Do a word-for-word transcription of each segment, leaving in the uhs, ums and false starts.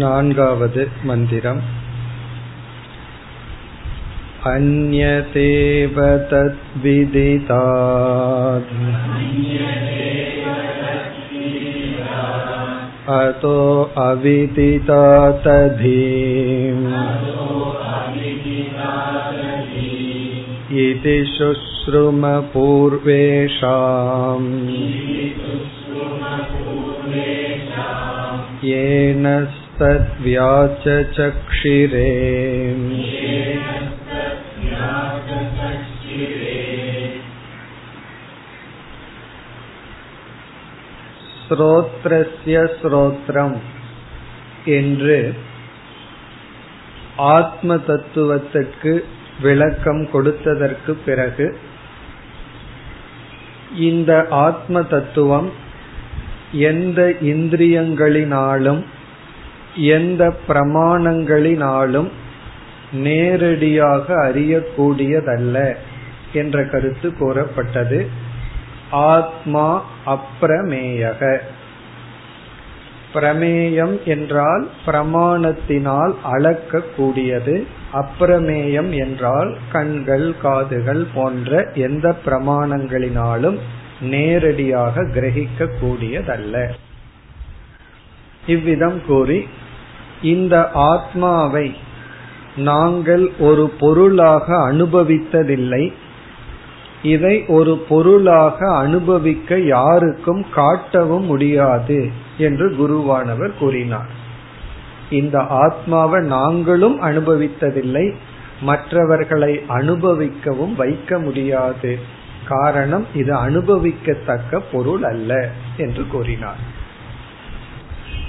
நான்காவது மந்திரம். அன்யதேவ தத்விதிதாத் அதோ அவிதிதா ததீம் இதி சுஷ்ரும பூர்வேஷாம் ஏன தத்வியாச்சக்ஷிரே ஸ்ரோத்ரஸ்ய ஸ்ரோத்ரம் என்று ஆத்ம தத்துவத்துக்கு விளக்கம் கொடுத்ததற்கு பிறகு இந்த ஆத்ம தத்துவம் எந்த இந்திரியங்களினாலும் எந்த பிரமாணங்களினாலும் நேரடியாக அறியக்கூடியதல்ல என்ற கருத்து கூறப்பட்டது. ஆத்மா அப்பிரமேயக. பிரமேயம் என்றால் பிரமாணத்தினால் அளக்கக்கூடியது. அப்பிரமேயம் என்றால் கண்கள் காதுகள் போன்ற எந்த பிரமாணங்களினாலும் நேரடியாக கிரகிக்க கூடியதல்ல. இவ்விதம் கூறி இந்த ஆத்மாவை நாங்கள் ஒரு பொருளாக அனுபவித்ததில்லை, இதை ஒரு பொருளாக அனுபவிக்க யாருக்கும் காட்டவும் முடியாது என்று குருவானவர் கூறினார். இந்த ஆத்மாவை நாங்களும் அனுபவித்ததில்லை, மற்றவர்களை அனுபவிக்கவும் வைக்க முடியாது. காரணம், இது அனுபவிக்கத்தக்க பொருள் அல்ல என்று கூறினார்.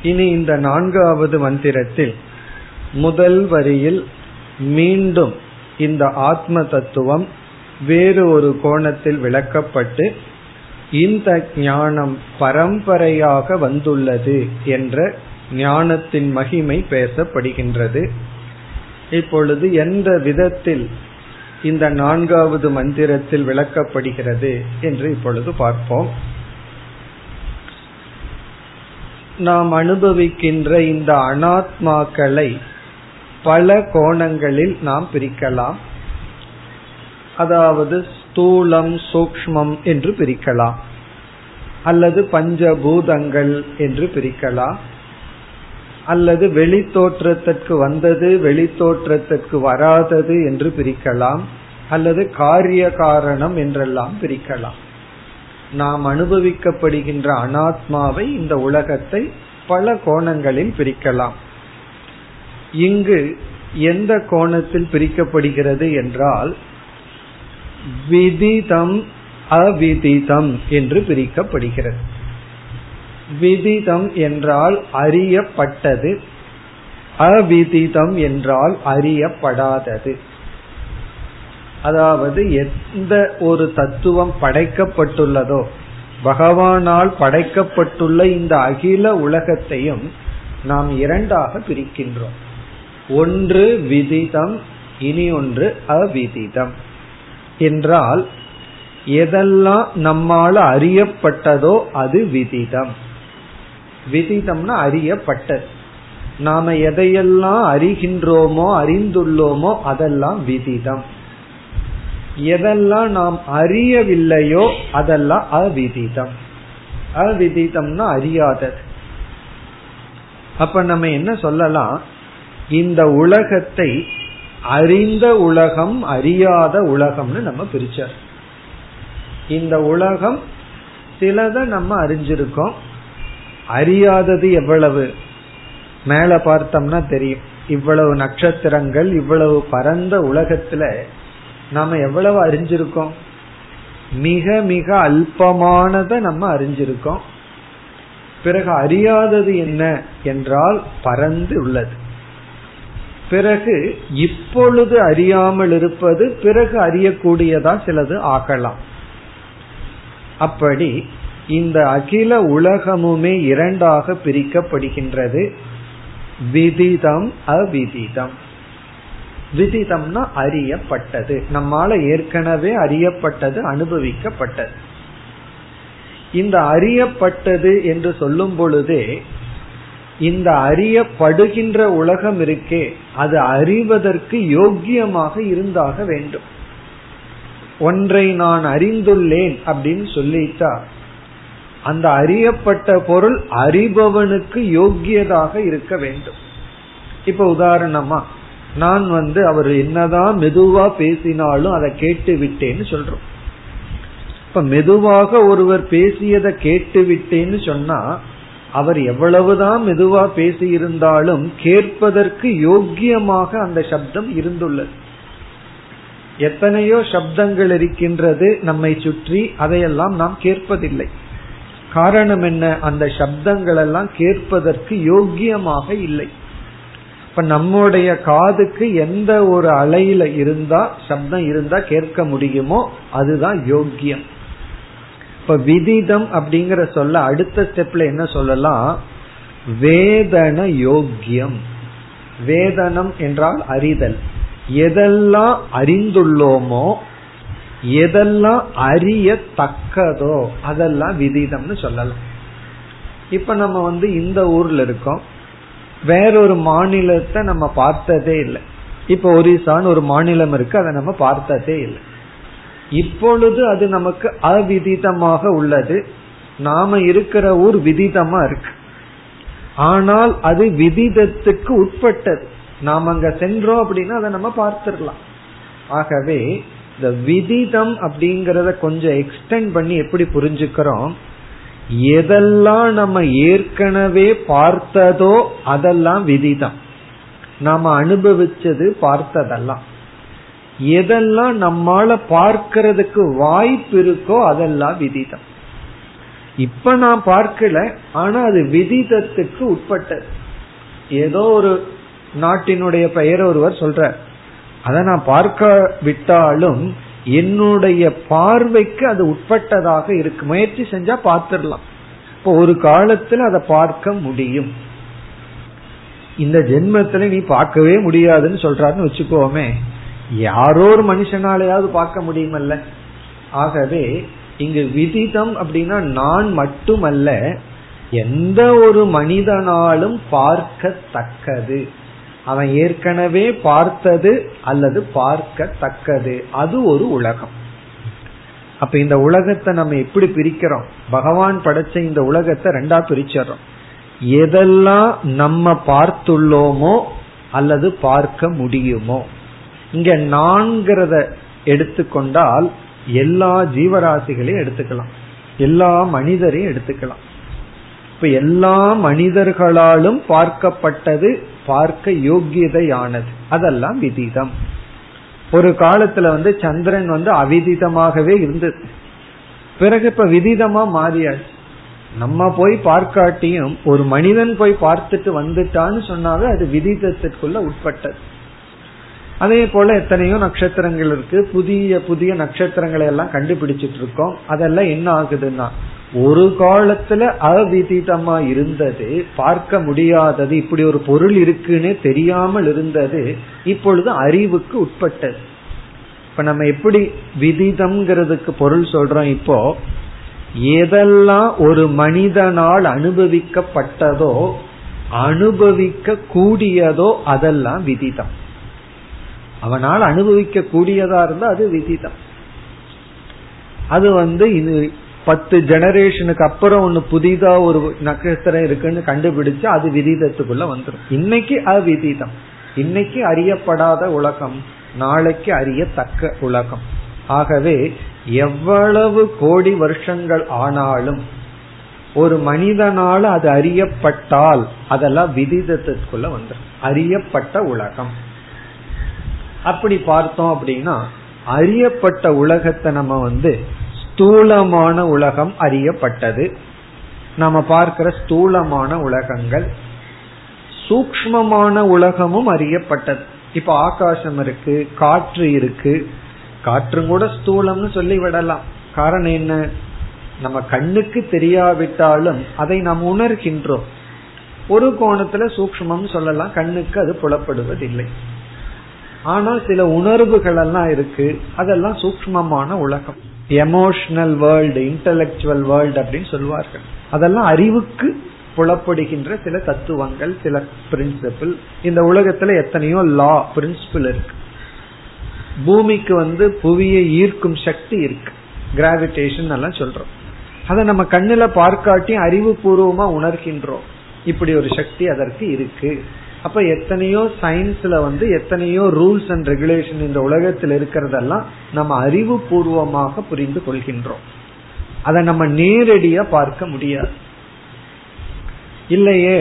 இனி இந்த நான்காவது மந்திரத்தில் முதல் வரியில் மீண்டும் இந்த ஆத்ம தத்துவம் வேறு ஒரு கோணத்தில் விளக்கப்பட்டு இந்த ஞானம் பரம்பரையாக வந்துள்ளது என்ற ஞானத்தின் மகிமை பேசப்படுகின்றது. இப்பொழுது எந்த விதத்தில் இந்த நான்காவது மந்திரத்தில் விளக்கப்படுகிறது என்று இப்பொழுது பார்ப்போம். நாம் அனுபவிக்கின்ற இந்த அனாத்மாக்களை பல கோணங்களில் நாம் பிரிக்கலாம். அதாவது ஸ்தூலம் சூக்ஷ்மம் என்று பிரிக்கலாம், அல்லது பஞ்சபூதங்கள் என்று பிரிக்கலாம், அல்லது வெளி தோற்றத்திற்கு வந்தது வெளி தோற்றத்திற்கு வராதது என்று பிரிக்கலாம், அல்லது காரிய காரணம் என்றெல்லாம் பிரிக்கலாம். நாம் அனுபவிக்கப்படுகின்ற அனாத்மாவை, இந்த உலகத்தை பல கோணங்களில் பிரிக்கலாம். இங்கு எந்த கோணத்தில் பிரிக்கப்படுகிறது என்றால் விதிதம் அவிதிதம் என்று பிரிக்கப்படுகிறது. விதிதம் என்றால் அறியப்பட்டது, அவிதிதம் என்றால் அறியப்படாதது. அதாவது எந்த ஒரு தத்துவம் படைக்கப்பட்டுள்ளதோ, பகவானால் படைக்கப்பட்டுள்ள இந்த அகில உலகத்தையும் நாம் இரண்டாக பிரிக்கின்றோம். ஒன்று விதிதம், இனி ஒன்று அவிதிதம். என்றால் எதெல்லாம் நம்மால் அறியப்பட்டதோ அது விதிதம். விதிதம்னா அறியப்பட்டது. நாம எதையெல்லாம் அறிகின்றோமோ அறிந்துள்ளோமோ அதெல்லாம் விதிதம். எதெல்லாம் நாம் அறியவில்லையோ அதெல்லாம் அவிதிதம். அவிதிதம்னா அறியாதது. அப்ப நம்ம என்ன சொல்லலாம், இந்த உலகத்தை அறிந்த உலகம் அறியாத உலகம்னு நம்ம பிரிச்சோம். இந்த உலகம் சிலதை நம்ம அறிஞ்சிருக்கோம், அறியாதது எவ்வளவு மேல பார்த்தோம்னா தெரியும். இவ்வளவு நட்சத்திரங்கள், இவ்வளவு பரந்த உலகத்துல நாம எவ்வளவு அறிஞ்சிருக்கோம், மிக மிக அல்பமானதை நம்ம அறிஞ்சிருக்கோம். பிறகு அறியாதது என்ன என்றால் பரந்து உள்ளது. பிறகு இப்பொழுது அறியாமல் இருப்பது பிறகு அறியக்கூடியதா சிலது ஆகலாம். அப்படி இந்த அகில உலகமுமே இரண்டாக பிரிக்கப்படுகின்றது, விதிதம் அவிதிதம். விதிதம்னா அறியப்பட்டது, நம்மால ஏற்கனவே அறியப்பட்டது அனுபவிக்கப்பட்டது. இந்த அறியப்பட்டது என்று சொல்லும் பொழுதே இந்த அறியப்படுகின்ற உலகம் இருக்கே அது அறிவதற்கு யோக்கியமாக இருந்தாக வேண்டும். ஒன்றை நான் அறிந்துள்ளேன் அப்படின்னு சொல்லிட்டா அந்த அறியப்பட்ட பொருள் அறிபவனுக்கு யோக்கியதாக இருக்க வேண்டும். இப்ப உதாரணமா நான் வந்து அவர் என்னதான் மெதுவா பேசினாலும் அதை கேட்டு விட்டேன்னு சொல்றோம். இப்ப மெதுவாக ஒருவர் பேசியதை கேட்டு விட்டேன்னு சொன்னா அவர் எவ்வளவுதான் மெதுவா பேசி இருந்தாலும் கேட்பதற்கு யோக்கியமாக அந்த சப்தம் இருந்துள்ளது. எத்தனையோ சப்தங்கள் இருக்கின்றது நம்மை சுற்றி, அதையெல்லாம் நாம் கேட்பதில்லை. காரணம் என்ன? அந்த சப்தங்கள் எல்லாம் கேட்பதற்கு யோக்கியமாக இல்லை. இப்ப நம்முடைய காதுக்கு எந்த ஒரு அலையில இருந்தா சப்தம் இருந்தா கேட்க முடியுமோ அதுதான் யோக்கியம். இப்ப விதிதம் அப்படிங்கிற சொல்ல அடுத்த ஸ்டெப்ல என்ன சொல்லலாம்? வேதன யோக்கியம். வேதனம் என்றால் அறிதல். எதெல்லாம் அறிந்துள்ளோமோ எதெல்லாம் அறியத்தக்கதோ அதெல்லாம் விதிதம்னு சொல்லலாம். இப்ப நம்ம வந்து இந்த ஊர்ல இருக்கோம், வேறொரு மாநிலத்தை நம்ம பார்த்ததே இல்லை. இப்போ ஒரிசான்னு ஒரு மாநிலம் இருக்கு, அதை நம்ம பார்த்ததே இல்லை. இப்பொழுது அது நமக்கு அவிதிதமாக உள்ளது. நாம இருக்கிற ஊர் விதிதமா இருக்கு, ஆனால் அது விதிதத்துக்கு உட்பட்டது. நாம அங்க சென்றோம் அப்படின்னா அதை நம்ம பார்த்திடலாம். ஆகவே இந்த விதிதம் அப்படிங்கறத கொஞ்சம் எக்ஸ்டெண்ட் பண்ணி எப்படி புரிஞ்சுக்கிறோம்? எதெல்லாம் நம்ம ஏற்கனவே பார்த்ததோ அதெல்லாம் விதிதான், நாம அனுபவிச்சது பார்த்ததெல்லாம். எதெல்லாம் நம்மால பார்க்கிறதுக்கு வாய்ப்பு இருக்கோ அதெல்லாம் விதிதான். இப்ப நான் பார்க்கல, ஆனா அது விதிதத்துக்கு உட்பட்டது. ஏதோ ஒரு நாட்டினுடைய பெயர் ஒருவர் சொல்ற, அதை நான் பார்க்க விட்டாலும் என்னுடைய பார்வைக்கு அது உட்பட்டதாக இருக்கு, முயற்சி செஞ்சா பார்த்திடலாம். இப்போ ஒரு காலத்துல அதை பார்க்க முடியும். இந்த ஜென்மத்துல நீ பார்க்கவே முடியாதுன்னு சொல்றாருன்னு வச்சுக்கோமே, யாரோ ஒரு மனுஷனாலையாவது பார்க்க முடியுமல்ல. ஆகவே இங்கு விதிதம் அப்படின்னா நான் மட்டுமல்ல, எந்த ஒரு மனிதனாலும் பார்க்கத்தக்கது, அவன் ஏற்கனவே பார்த்தது அல்லது பார்க்கத்தக்கது, அது ஒரு உலகம். அப்ப இந்த உலகத்தை நம்ம எப்படி பிரிக்கிறோம்? பகவான் படைச்ச இந்த உலகத்தை ரெண்டா பிரிச்சறோம். எதெல்லாம் நம்ம பார்த்துள்ளோமோ அல்லது பார்க்க முடியுமோ, இங்க நான்கிறத எடுத்துக்கொண்டால் எல்லா ஜீவராசிகளையும் எடுத்துக்கலாம், எல்லா மனிதரையும் எடுத்துக்கலாம். இப்ப எல்லா மனிதர்களாலும் பார்க்கப்பட்டது, பார்க்க யோகியதையானது, அதெல்லாம் விதிதம். ஒரு காலத்துல வந்து சந்திரன் வந்து அவிதிதமாகவே இருந்தது, பிறகு இப்ப விதிதமா மாறியாச்சு. நம்ம போய் பார்க்காட்டியும் ஒரு மனிதன் போய் பார்த்துட்டு வந்துட்டான்னு சொன்னாவே அது விதிதத்திற்குள்ள உட்பட்டது. அதே போல எத்தனையோ நட்சத்திரங்கள் இருக்கு, புதிய புதிய நட்சத்திரங்களை எல்லாம் கண்டுபிடிச்சிட்டு இருக்கோம். அதெல்லாம் என்ன ஆகுதுன்னா ஒரு காலத்துல அவிதிதமா இருந்தது, பார்க்க முடியாதது, இப்படி ஒரு பொருள் இருக்குன்னு தெரியாமல் இருந்தது, இப்பொழுது அறிவுக்கு உட்பட்டது. இப்ப நம்ம எப்படி விதிதம்ங்கிறதுக்கு பொருள் சொல்றோம்? இப்போ எதெல்லாம் ஒரு மனிதனால் அனுபவிக்கப்பட்டதோ அனுபவிக்க கூடியதோ அதெல்லாம் விதிதம். அவனால் அனுபவிக்க கூடியதா இருந்தா அது விதிதம். அது வந்து இது பத்து ஜெனரேஷனுக்கு அப்புறம் ஒன்னு புதிதா ஒரு நட்சத்திரம் இருக்குன்னு கண்டுபிடிச்சு அது விதிதத்துக்குள்ள வந்துடும். இன்னைக்கு அவிதிதம், இன்னைக்கு அறியப்படாத உலகம், நாளைக்கு அறியத்தக்க உலகம். ஆகவே எவ்வளவு கோடி வருஷங்கள் ஆனாலும் ஒரு மனிதனால அது அறியப்பட்டால் அதெல்லாம் விதிதத்துக்குள்ள வந்துடும், அறியப்பட்ட உலகம். அப்படி பார்த்தோம் அப்படின்னா அறியப்பட்ட உலகத்தை நம்ம வந்து ஸ்தூலமான உலகம் அறியப்பட்டது, நாம பார்க்கிற ஸ்தூலமான உலகங்கள், சூக்ஷ்மமான உலகமும் அறியப்பட்டது. இப்ப ஆகாசம் இருக்கு, காற்று இருக்கு. காற்று கூட ஸ்தூலம்னு சொல்லி விடலாம். காரணம் என்ன? நம்ம கண்ணுக்கு தெரியாவிட்டாலும் அதை நாம் உணர்கின்றோம். ஒரு கோணத்துல சூக்ஷ்மம் சொல்லலாம், கண்ணுக்கு அது புலப்படுவதில்லை. ஆனா சில உணர்வுகள் எல்லாம் இருக்கு, அதெல்லாம் சூக்ஷ்மமான உலகம். எமோஷனல் வேர்ல்டு, இன்டலெக்சுவல் வேர்ல்டு அப்படின்னு சொல்வார்கள். அதெல்லாம் அறிவுக்கு புலப்படுகின்ற சில தத்துவங்கள், சில பிரின்சிபிள். இந்த உலகத்துல எத்தனையோ லா பிரின்சிபிள் இருக்கு. பூமிக்கு வந்து புவியை ஈர்க்கும் சக்தி இருக்கு, கிராவிடேஷன் எல்லாம் சொல்றோம். அதை நம்ம கண்ணுல பார்க்காட்டி அறிவுபூர்வமா உணர்கின்றோம், இப்படி ஒரு சக்தி அதற்கு இருக்கு. அப்ப எத்தனையோ சயின்ஸ்ல வந்து எத்தனையோ ரூல்ஸ் அண்ட் ரெகுலேஷன் இந்த உலகத்தில் இருக்கிறதெல்லாம் நம்ம அறிவுபூர்வமாக புரிந்து கொள்கின்றோம். அதை நம்ம நேரடியா பார்க்க முடியாது. இல்லையே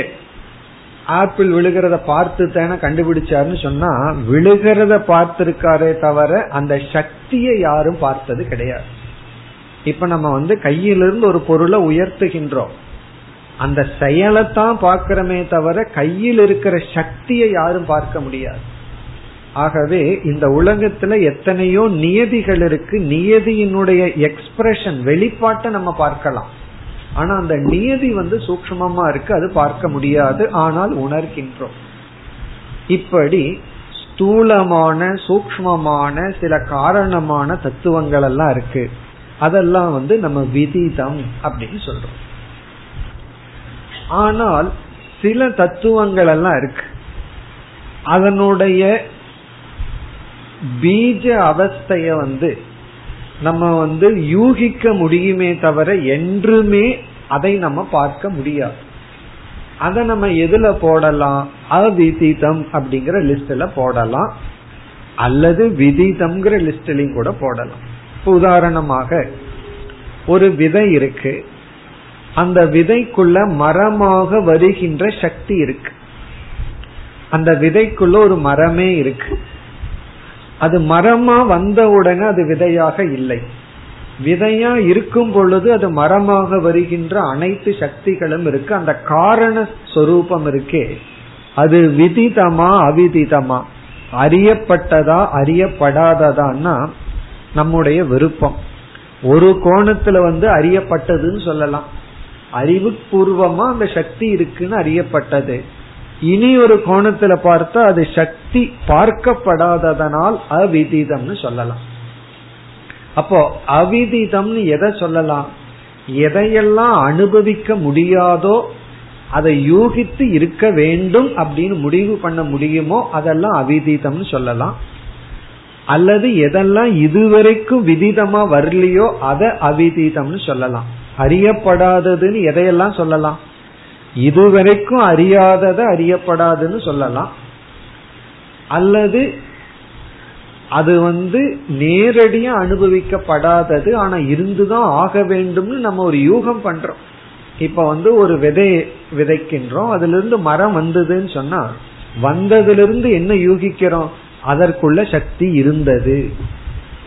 ஆப்பிள் விழுகிறத பார்த்து தானே கண்டுபிடிச்சாருன்னு சொன்னா விழுகிறத பார்த்திருக்காரே தவிர அந்த சக்தியை யாரும் பார்த்தது கிடையாது. இப்ப நம்ம வந்து கையிலிருந்து ஒரு பொருளை உயர்த்துகின்றோம், அந்த செயலைத்தான் பார்க்கிறமே தவிர கையில் இருக்கிற சக்தியை யாரும் பார்க்க முடியாது. ஆகவே இந்த உலகத்துல எத்தனையோ நியதிகள் இருக்கு, நியதியினுடைய எக்ஸ்பிரஷன் வெளிப்பாட்டை நம்ம பார்க்கலாம். ஆனா அந்த நியதி வந்து சூக்ஷ்மமா இருக்கு, அது பார்க்க முடியாது, ஆனால் உணர்கின்றோம். இப்படி ஸ்தூலமான சூக்ஷ்மமான சில காரணமான தத்துவங்கள் எல்லாம் இருக்கு. அதெல்லாம் வந்து நம்ம விதிதம் அப்படின்னு சொல்றோம். ஆனால் சில தத்துவங்கள் எல்லாம் இருக்கு, அதனுடைய பீஜ அவஸ்தைய வந்து நம்ம வந்து யூகிக்க முடியுமே தவிர என்றுமே அதை நம்ம பார்க்க முடியாது. அதை நம்ம எதுல போடலாம்? அவிதிதம் அப்படிங்கிற லிஸ்ட்ல போடலாம், அல்லது விதிதம்ங்கிற லிஸ்ட்லயும் கூட போடலாம். உதாரணமாக ஒரு விதை இருக்கு, அந்த விதைக்குள்ள மரமாக வருகின்ற சக்தி இருக்கு. அந்த விதைக்குள்ள ஒரு மரமே இருக்கு, அது மரமா வந்தவுடனே அது விதையாக இல்லை. விதையா இருக்கும் பொழுது அது மரமாக வருகின்ற அனைத்து சக்திகளும் இருக்கு, அந்த காரண சொரூபம் இருக்கே. அது விதிதமா அவிதிதமா, அறியப்பட்டதா அறியப்படாததான்னா நம்முடைய விருப்பம். ஒரு கோணத்துல வந்து அறியப்பட்டதுன்னு சொல்லலாம், அறிவு பூர்வமா அந்த சக்தி இருக்குன்னு அறியப்பட்டது. இனி ஒரு கோணத்துல பார்த்தா அது சக்தி பார்க்கப்படாததனால் அவிதிதம்னு சொல்லலாம். அப்போ அவிதிதம்னு எதை சொல்லலாம்? எதையெல்லாம் அனுபவிக்க முடியாதோ, அதை யூகித்து இருக்க வேண்டும் அப்படின்னு முடிவு பண்ண முடியுமோ அதெல்லாம் அவிதிதம்னு சொல்லலாம். அல்லது எதெல்லாம் இதுவரைக்கும் விதிதமா வரலையோ அதை அவிதிதம்னு சொல்லலாம். அறியப்படாததுன்னு எதையெல்லாம் சொல்லலாம்? இதுவரைக்கும் அறியாதத அறியப்படாதுன்னு சொல்லலாம். அல்லது அது வந்து நேரடியா அனுபவிக்கப்படாதது, ஆனா இருந்துதான் ஆக வேண்டும்னு நம்ம ஒரு யூகம் பண்றோம். இப்ப வந்து ஒரு விதை விதைக்கின்றோம், அதுல இருந்து மரம் வந்ததுன்னு சொன்னா வந்ததுல இருந்து என்ன யூகிக்கிறோம்? அதற்குள்ள சக்தி இருந்தது,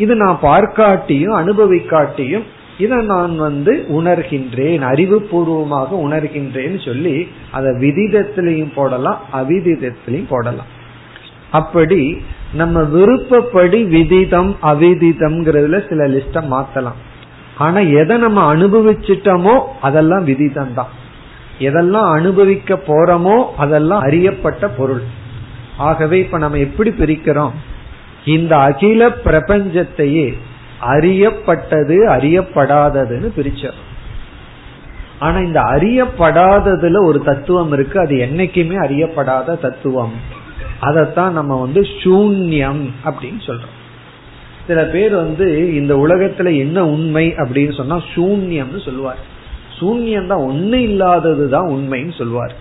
இது நான் பார்க்காட்டியும் அனுபவிக்காட்டியும் இத நான் வந்து உணர்கின்றேன், அறிவுபூர்வமாக உணர்கின்றேன்னு சொல்லி அதை விதிதத்திலையும் போடலாம் அவிதிதத்திலையும் போடலாம். அப்படி நம்ம விருப்பப்படி விதிதம் அவிதிதம்ங்கிறதுல சில லிஸ்ட மாத்தலாம். ஆனா எதை நம்ம அனுபவிச்சிட்டோமோ அதெல்லாம் விதிதம் தான், எதெல்லாம் அனுபவிக்க போறோமோ அதெல்லாம் அறியப்பட்ட பொருள். ஆகவே இப்ப நம்ம எப்படி பிரிக்கிறோம்? இந்த அகில பிரபஞ்சத்தையே அறியப்பட்டது அறியப்படாததுன்னு பிரிச்சோம். ஆனா இந்த அறியப்படாததுல ஒரு தத்துவம் இருக்கு, அது என்னைக்குமே அறியப்படாத தத்துவம். அதத்தான் நம்ம வந்து சூன்யம் அப்படின்னு சொல்றோம். சில பேர் வந்து இந்த உலகத்துல என்ன உண்மை அப்படின்னு சொன்னா சூன்யம்னு சொல்லுவார். சூன்யம் தான், ஒண்ணு இல்லாததுதான் உண்மைன்னு சொல்லுவார்.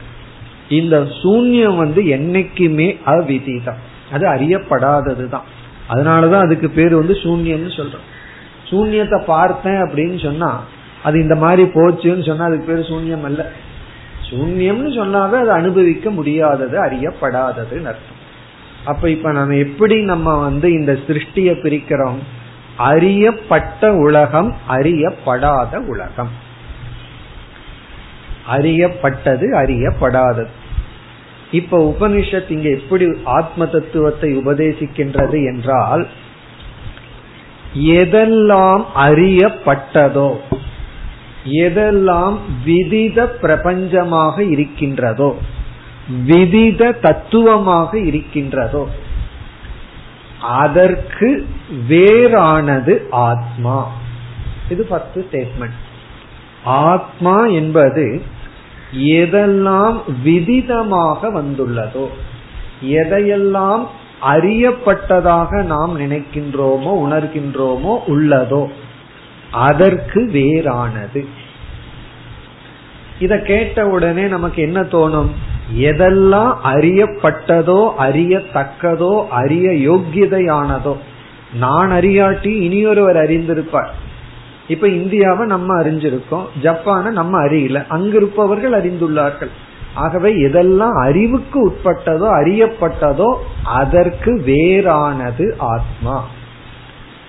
இந்த சூன்யம் வந்து என்னைக்குமே அவிதிதான், அது அறியப்படாதது தான். அதனாலதான் அதுக்கு பேர் வந்து சூன்யம்னு சொல்றோம். சூன்யத்தை பார்த்தேன் அப்படின்னு சொன்னா அது இந்த மாதிரி போச்சுன்னு சொன்னா அதுக்கு பேர் சூன்யம் அல்ல. சூன்யம்னு சொன்னாவே அது அனுபவிக்க முடியாதது, அறியப்படாததுன்னு அர்த்தம். அப்ப இப்ப நம்ம எப்படி நம்ம வந்து இந்த சிருஷ்டிய பிரிக்கிறோம்? அறியப்பட்ட உலகம், அறியப்படாத உலகம், அறியப்பட்டது அறியப்படாதது. இப்ப உபனிஷத் இங்க எப்படி ஆத்ம தத்துவத்தை உபதேசிக்கின்றது என்றால், எதெல்லாம் அறியப்பட்டதோ, எதெல்லாம் விதித பிரபஞ்சமாக இருக்கின்றதோ, விதித தத்துவமாக இருக்கின்றதோ, அதற்கு வேறானது ஆத்மா. இது ஃபர்ஸ்ட் ஸ்டேட்மெண்ட். ஆத்மா என்பது எதெல்லாம் விதிதமாக வந்துள்ளதோ, எதையெல்லாம் அறியப்பட்டதாக நாம் நினைக்கின்றோமோ உணர்கின்றோமோ உள்ளதோ அதற்கு வேறானது. இத கேட்ட உடனே நமக்கு என்ன தோணும்? எதெல்லாம் அறியப்பட்டதோ அறியத்தக்கதோ அறிய யோக்கியதையானதோ, நான் அறியாட்டி இனியொருவர் அறிந்திருப்பார். இப்ப இந்தியாவை நம்ம அறிஞ்சிருக்கோம், ஜப்பான நம்ம அறியல, அங்கிருப்பவர்கள் அறிந்துள்ளார்கள். ஆகவே எதெல்லாம் அறிவுக்கு உட்பட்டதோ அறியப்பட்டதோ அதற்கு வேறானது ஆத்மா.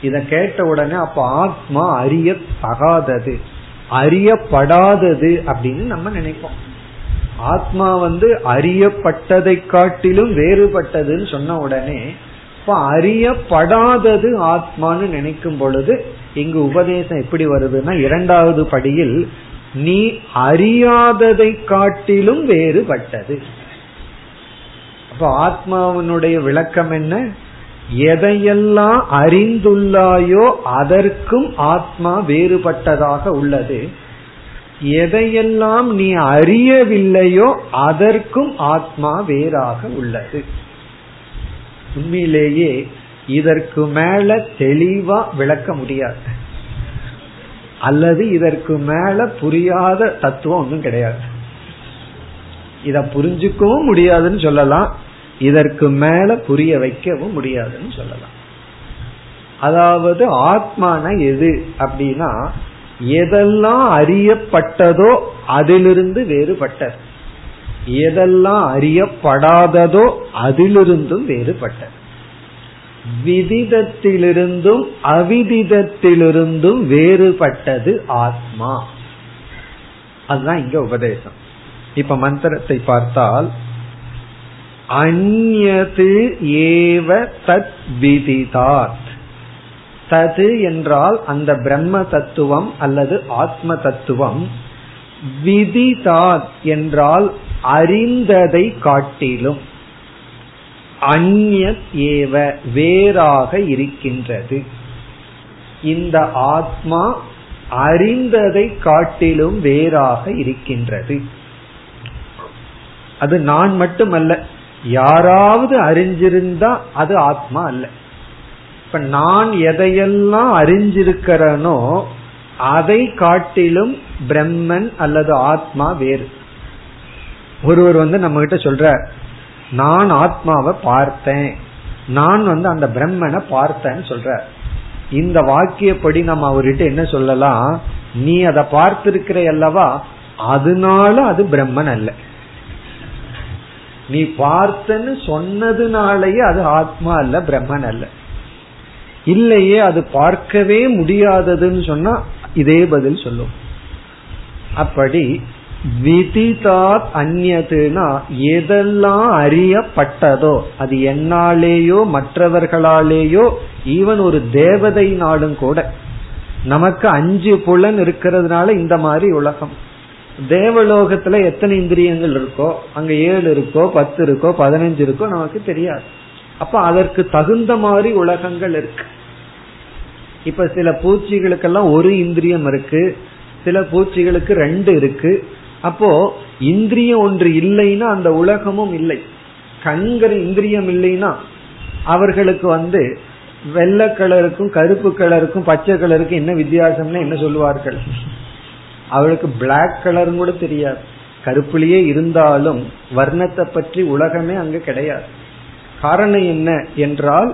இத கேட்ட உடனே அப்ப ஆத்மா அறியத்தகாதது அறியப்படாதது அப்படின்னு நம்ம நினைப்போம். ஆத்மா வந்து அறியப்பட்டதை காட்டிலும் வேறுபட்டதுன்னு சொன்ன உடனே இப்ப அறியப்படாதது ஆத்மான்னு நினைக்கும் பொழுது இங்கு உபதேசம் எப்படி வருதுன்னா, இரண்டாவது படியில் நீ அறியாததை காட்டிலும் வேறுபட்டது. அப்ப ஆத்மாவினுடைய விளக்கம் என்ன? எதையெல்லாம் அறிந்துள்ளாயோ அதற்கும் ஆத்மா வேறுபட்டதாக உள்ளது, எதையெல்லாம் நீ அறியவில்லையோ அதற்கும் ஆத்மா வேறாக உள்ளது. உண்மையிலேயே இதற்கு மேல தெளிவா விளக்க முடியாது, அல்லது இதற்கு மேல புரியாத தத்துவம் ஒன்றும் கிடையாது. இத புரிஞ்சுக்கவும் முடியாதுன்னு சொல்லலாம், இதற்கு மேல புரிய வைக்கவும் முடியாதுன்னு சொல்லலாம். அதாவது ஆத்மான எது அப்படின்னா, எதெல்லாம் அறியப்பட்டதோ அதிலிருந்து வேறுபட்டது, எதெல்லாம் அறியப்படாததோ அதிலிருந்தும் வேறுபட்டது, விதிதத்திலிருந்தும் அவிதிதத்திலிருந்தும் வேறுபட்டது ஆத்மா. அதுதான் இங்க உபதேசம். இப்ப மந்திரத்தை பார்த்தால், அந்யது ஏவ தத் விதிதாத். தது என்றால் அந்த பிரம்ம தத்துவம் அல்லது ஆத்ம தத்துவம், விதிதாத் என்றால் அறிந்ததை காட்டிலும், அந்யத் ஏவ வேறாக இருக்கின்றது. இந்த ஆத்மா அறிந்ததை காட்டிலும் வேறாக இருக்கின்றது. அது நான் மட்டுமல்ல, யாராவது அறிஞ்சிருந்தா அது ஆத்மா அல்ல. இப்ப நான் எதையெல்லாம் அறிஞ்சிருக்கிறனோ அதை காட்டிலும் பிரம்மன் அல்லது ஆத்மா வேறு. ஒருவர் வந்து நம்ம கிட்ட சொல்ற, நான் ஆத்மாவை பார்த்தேன், நான் வந்து அந்த பிரம்மனை பார்த்தேன்னு சொல்ற. இந்த வாக்கியப்படி நம்ம அவர்கிட்ட என்ன சொல்லலாம்? நீ அதை பார்த்திருக்கிற அல்லவா, அதனால அது பிரம்மன் அல்ல. நீ பார்த்தன்னு சொன்னதுனாலயே அது ஆத்மா அல்ல, பிரம்மன் அல்ல. இல்லையே அது பார்க்கவே முடியாததுன்னு சொன்னா இதே பதில் சொல்லும். அப்படி விதிதாத் அந்நதுனா எதெல்லாம் அறியப்பட்டதோ, அது என்னாலேயோ மற்றவர்களாலேயோ ஈவன் ஒரு தேவதையினாலும் கூட. நமக்கு அஞ்சு புலன் இருக்கிறதுனால இந்த மாதிரி உலகம். தேவலோகத்துல எத்தனை இந்திரியங்கள் இருக்கோ, அங்க ஏழு இருக்கோ பத்து இருக்கோ பதினஞ்சு இருக்கோ நமக்கு தெரியாது. அப்ப அதற்கு தகுந்த மாதிரி உலகங்கள் இருக்கு. இப்ப சில பூச்சிகளுக்கெல்லாம் ஒரு இந்திரியம் இருக்கு, சில பூச்சிகளுக்கு ரெண்டு இருக்கு. அப்போ இந்திரியம் ஒன்று இல்லைன்னா அந்த உலகமும் இல்லை. கண்கிற இந்திரியம் இல்லைன்னா அவர்களுக்கு வந்து வெள்ளை கலருக்கும் கருப்பு கலருக்கும் பச்சை கலருக்கும் என்ன வித்தியாசம்னா என்ன சொல்லுவார்கள்? அவளுக்கு பிளாக் கலரும் கூட தெரியாது. கருப்புலயே இருந்தாலும் வர்ணத்தை பற்றி உலகமே அங்கு கிடையாது. காரணம் என்ன என்றால்,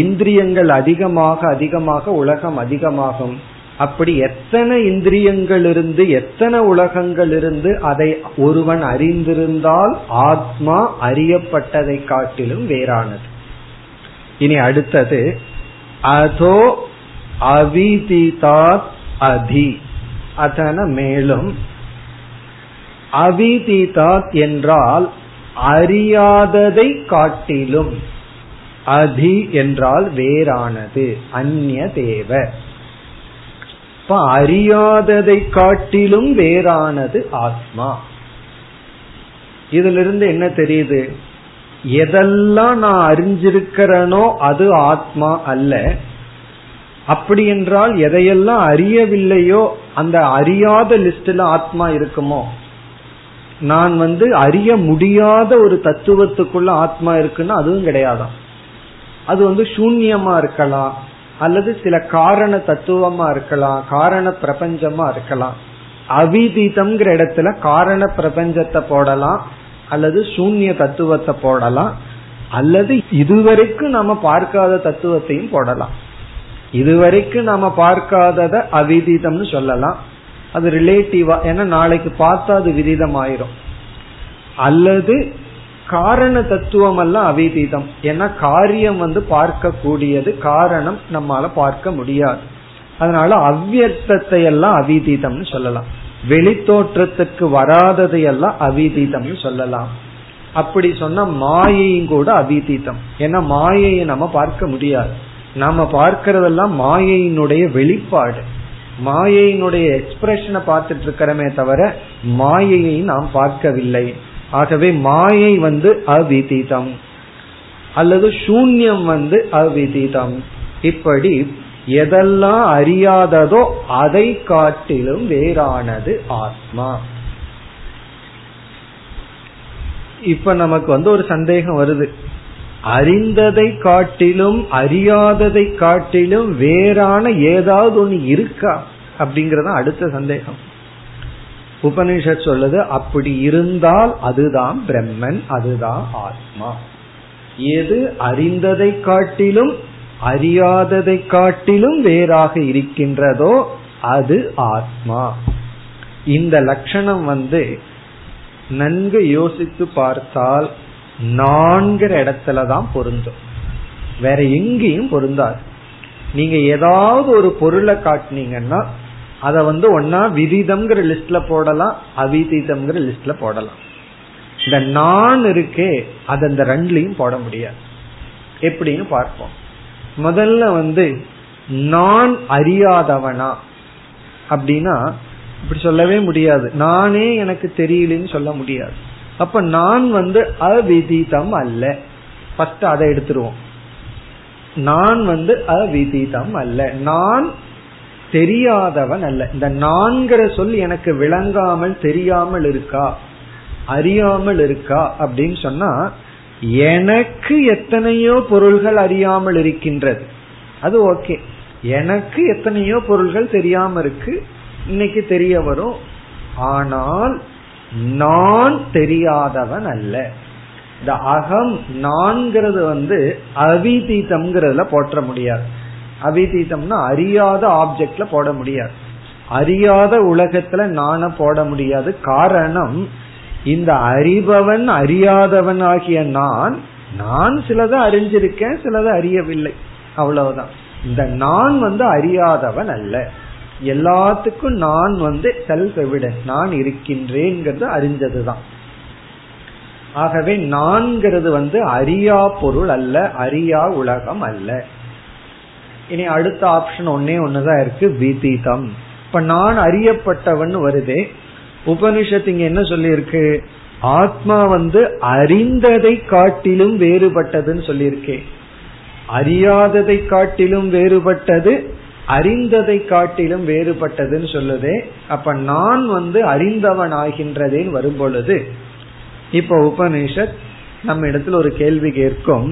இந்திரியங்கள் அதிகமாக அதிகமாக உலகம் அதிகமாகும். அப்படி எத்தனை இந்திரியங்கள் இருந்து எத்தனை உலகங்கள் இருந்து அதை ஒருவன் அறிந்திருந்தால் ஆத்மா அறியப்பட்டதை காட்டிலும் வேறானது. இனி அடுத்தது, அதோ அவிதிதாத் அதி. அதன மேலும் அவிதிதாத் என்றால் அறியாததை காட்டிலும், அதி என்றால் வேறானது, அந்நிய தேவ. இப்ப அறியாததை காட்டிலும் வேறானது ஆத்மா. இதுல இருந்து என்ன தெரியுது? எதெல்லாம் நான் அறிஞ்சிருக்கிறேனோ அது ஆத்மா அல்ல. அப்படி என்றால் எதையெல்லாம் அறியவில்லையோ அந்த அறியாத லிஸ்ட்ல ஆத்மா இருக்குமோ? நான் வந்து அறிய முடியாத ஒரு தத்துவத்துக்குள்ள ஆத்மா இருக்குன்னா அதுவும் கிடையாதான். அது வந்து சூன்யமா இருக்கலாம், அல்லது சில காரண தத்துவமா இருக்கலாம், காரண பிரபஞ்சமா இருக்கலாம். அவிதிதம் இடத்துல காரண பிரபஞ்சத்தை போடலாம், அல்லது சூன்ய தத்துவத்தை போடலாம், அல்லது இதுவரைக்கும் நாம பார்க்காத தத்துவத்தையும் போடலாம். இதுவரைக்கும் நாம பார்க்காதத அவிதிதம்னு சொல்லலாம், அது ரிலேட்டிவா, ஏன்னா நாளைக்கு பார்த்தா அது விதிதம் ஆயிரும். அல்லது காரண தத்துவம் எல்லாம் அவிதிதம், ஏன்னா காரியம் வந்து பார்க்க கூடியது, காரணம் நம்மால பார்க்க முடியாது. அதனால அவ்வியர்த்தத்தை எல்லாம் அவிதிதம்னு சொல்லலாம், வெளித்தோற்றத்துக்கு வராததை எல்லாம் அவிதிதம்னு சொல்லலாம். அப்படி சொன்னா மாயையும் கூட அவிதிதம், ஏன்னா மாயையை நம்ம பார்க்க முடியாது. நாம பார்க்கறதெல்லாம் மாயையினுடைய வெளிப்பாடு, மாயையினுடைய எக்ஸ்பிரஷனை பார்த்துட்டு இருக்கிறமே தவிர மாயையை நாம் பார்க்கவில்லை. ஆகவே மாயை வந்து அவிதிதம், அல்லது சூன்யம் வந்து அவிதிதம். இப்படி எதெல்லாம் அறியாததோ அதை காட்டிலும் வேறானது ஆத்மா. இப்ப நமக்கு வந்து ஒரு சந்தேகம் வருது, அறிந்ததை காட்டிலும் அறியாததை காட்டிலும் வேறான ஏதாவது ஒண்ணு இருக்கா அப்படிங்கறத அடுத்த சந்தேகம். உபனிஷத் சொல்லுது, அப்படி இருந்தால் அதுதான் பிரம்மன், அதுதான் ஆத்மா. எது அறிந்ததை காட்டிலும் அறியாததை காட்டிலும் வேறாக இருக்கின்றதோ அது ஆத்மா. இந்த லட்சணம் வந்து நன்கு யோசித்து பார்த்தால் நான்கிற இடத்துலதான் பொருந்தும், வேற எங்கேயும் பொருந்தாது. நீங்க ஏதாவது ஒரு பொருளை காட்டினீங்கன்னா அத வந்து ஒன்னா விதிதம்ங்கிற லிஸ்ட்ல போடலாம், அவிதிதம்ங்கிற லிஸ்ட்ல போடலாம். இந்த நான் இருக்கே அது அந்த ரெண்டுலயும் போட முடியாது. எப்படின்னு பார்ப்போம். முதல்ல வந்து நான் அறியாதவனா அப்படின்னா இப்படி சொல்லவே முடியாது, நானே எனக்கு தெரியலன்னு சொல்ல முடியாது. அப்ப நான் வந்து அவிதிதம் அல்ல, ஃபர்ஸ்ட் அதை எடுத்துருவோம். நான் வந்து அவிதிதம் அல்ல, நான் தெரியாதவன் அல்ல. இந்த நான்கிற சொல் எனக்கு விளங்காமல் தெரியாமல் இருக்கா, அறியாமல் இருக்கா அப்படின்னு சொன்னா எனக்கு எத்தனையோ பொருள்கள் அறியாமல் இருக்கின்றது, அது ஓகே. எனக்கு எத்தனையோ பொருள்கள் தெரியாம இருக்கு, இன்னைக்கு தெரிய வரும். ஆனால் நான் தெரியாதவன் அல்ல. இந்த அகம் நான்கிறது வந்து அவிதிதம்ங்கிறதுல போற்ற முடியாது. அவிதிதம்னா அறியாத ஆப்ஜெக்ட்ல போட முடியாது, அறியாத உலகத்துல நான போட முடியாது. காரணம், இந்த அறிபவன் அறியாதவன் ஆகிய நான் நான் சிலதை அறிஞ்சிருக்கேன், சிலதை அறியவில்லை, அவ்வளவுதான். இந்த நான் வந்து அறியாதவன் அல்ல, எல்லாத்துக்கும் நான் வந்து செல்ஃப் எவிடன்ஸ், நான் இருக்கின்றேங்கிறது அறிஞ்சதுதான். ஆகவே நான்கிறது வந்து அறியா பொருள் அல்ல, அறியா உலகம் அல்ல. இனி அடுத்த ஆப்ஷன் ஒன்னே ஒண்ணுதான் இருக்கு, விதிதம். இப்ப நான் அறியப்பட்டவன் வருதே, உபனிஷத்து இங்க என்ன சொல்லி இருக்கு, ஆத்மா வந்து அறிந்ததை காட்டிலும் வேறுபட்டதுன்னு சொல்லி இருக்கே. அறியாததை காட்டிலும் வேறுபட்டது, அறிந்ததை காட்டிலும் வேறுபட்டதுன்னு சொல்லுதே. அப்ப நான் வந்து அறிந்தவன் ஆகின்றதேன்னு வரும் பொழுது இப்ப உபனிஷத் நம்ம இடத்துல ஒரு கேள்வி கேட்கும்,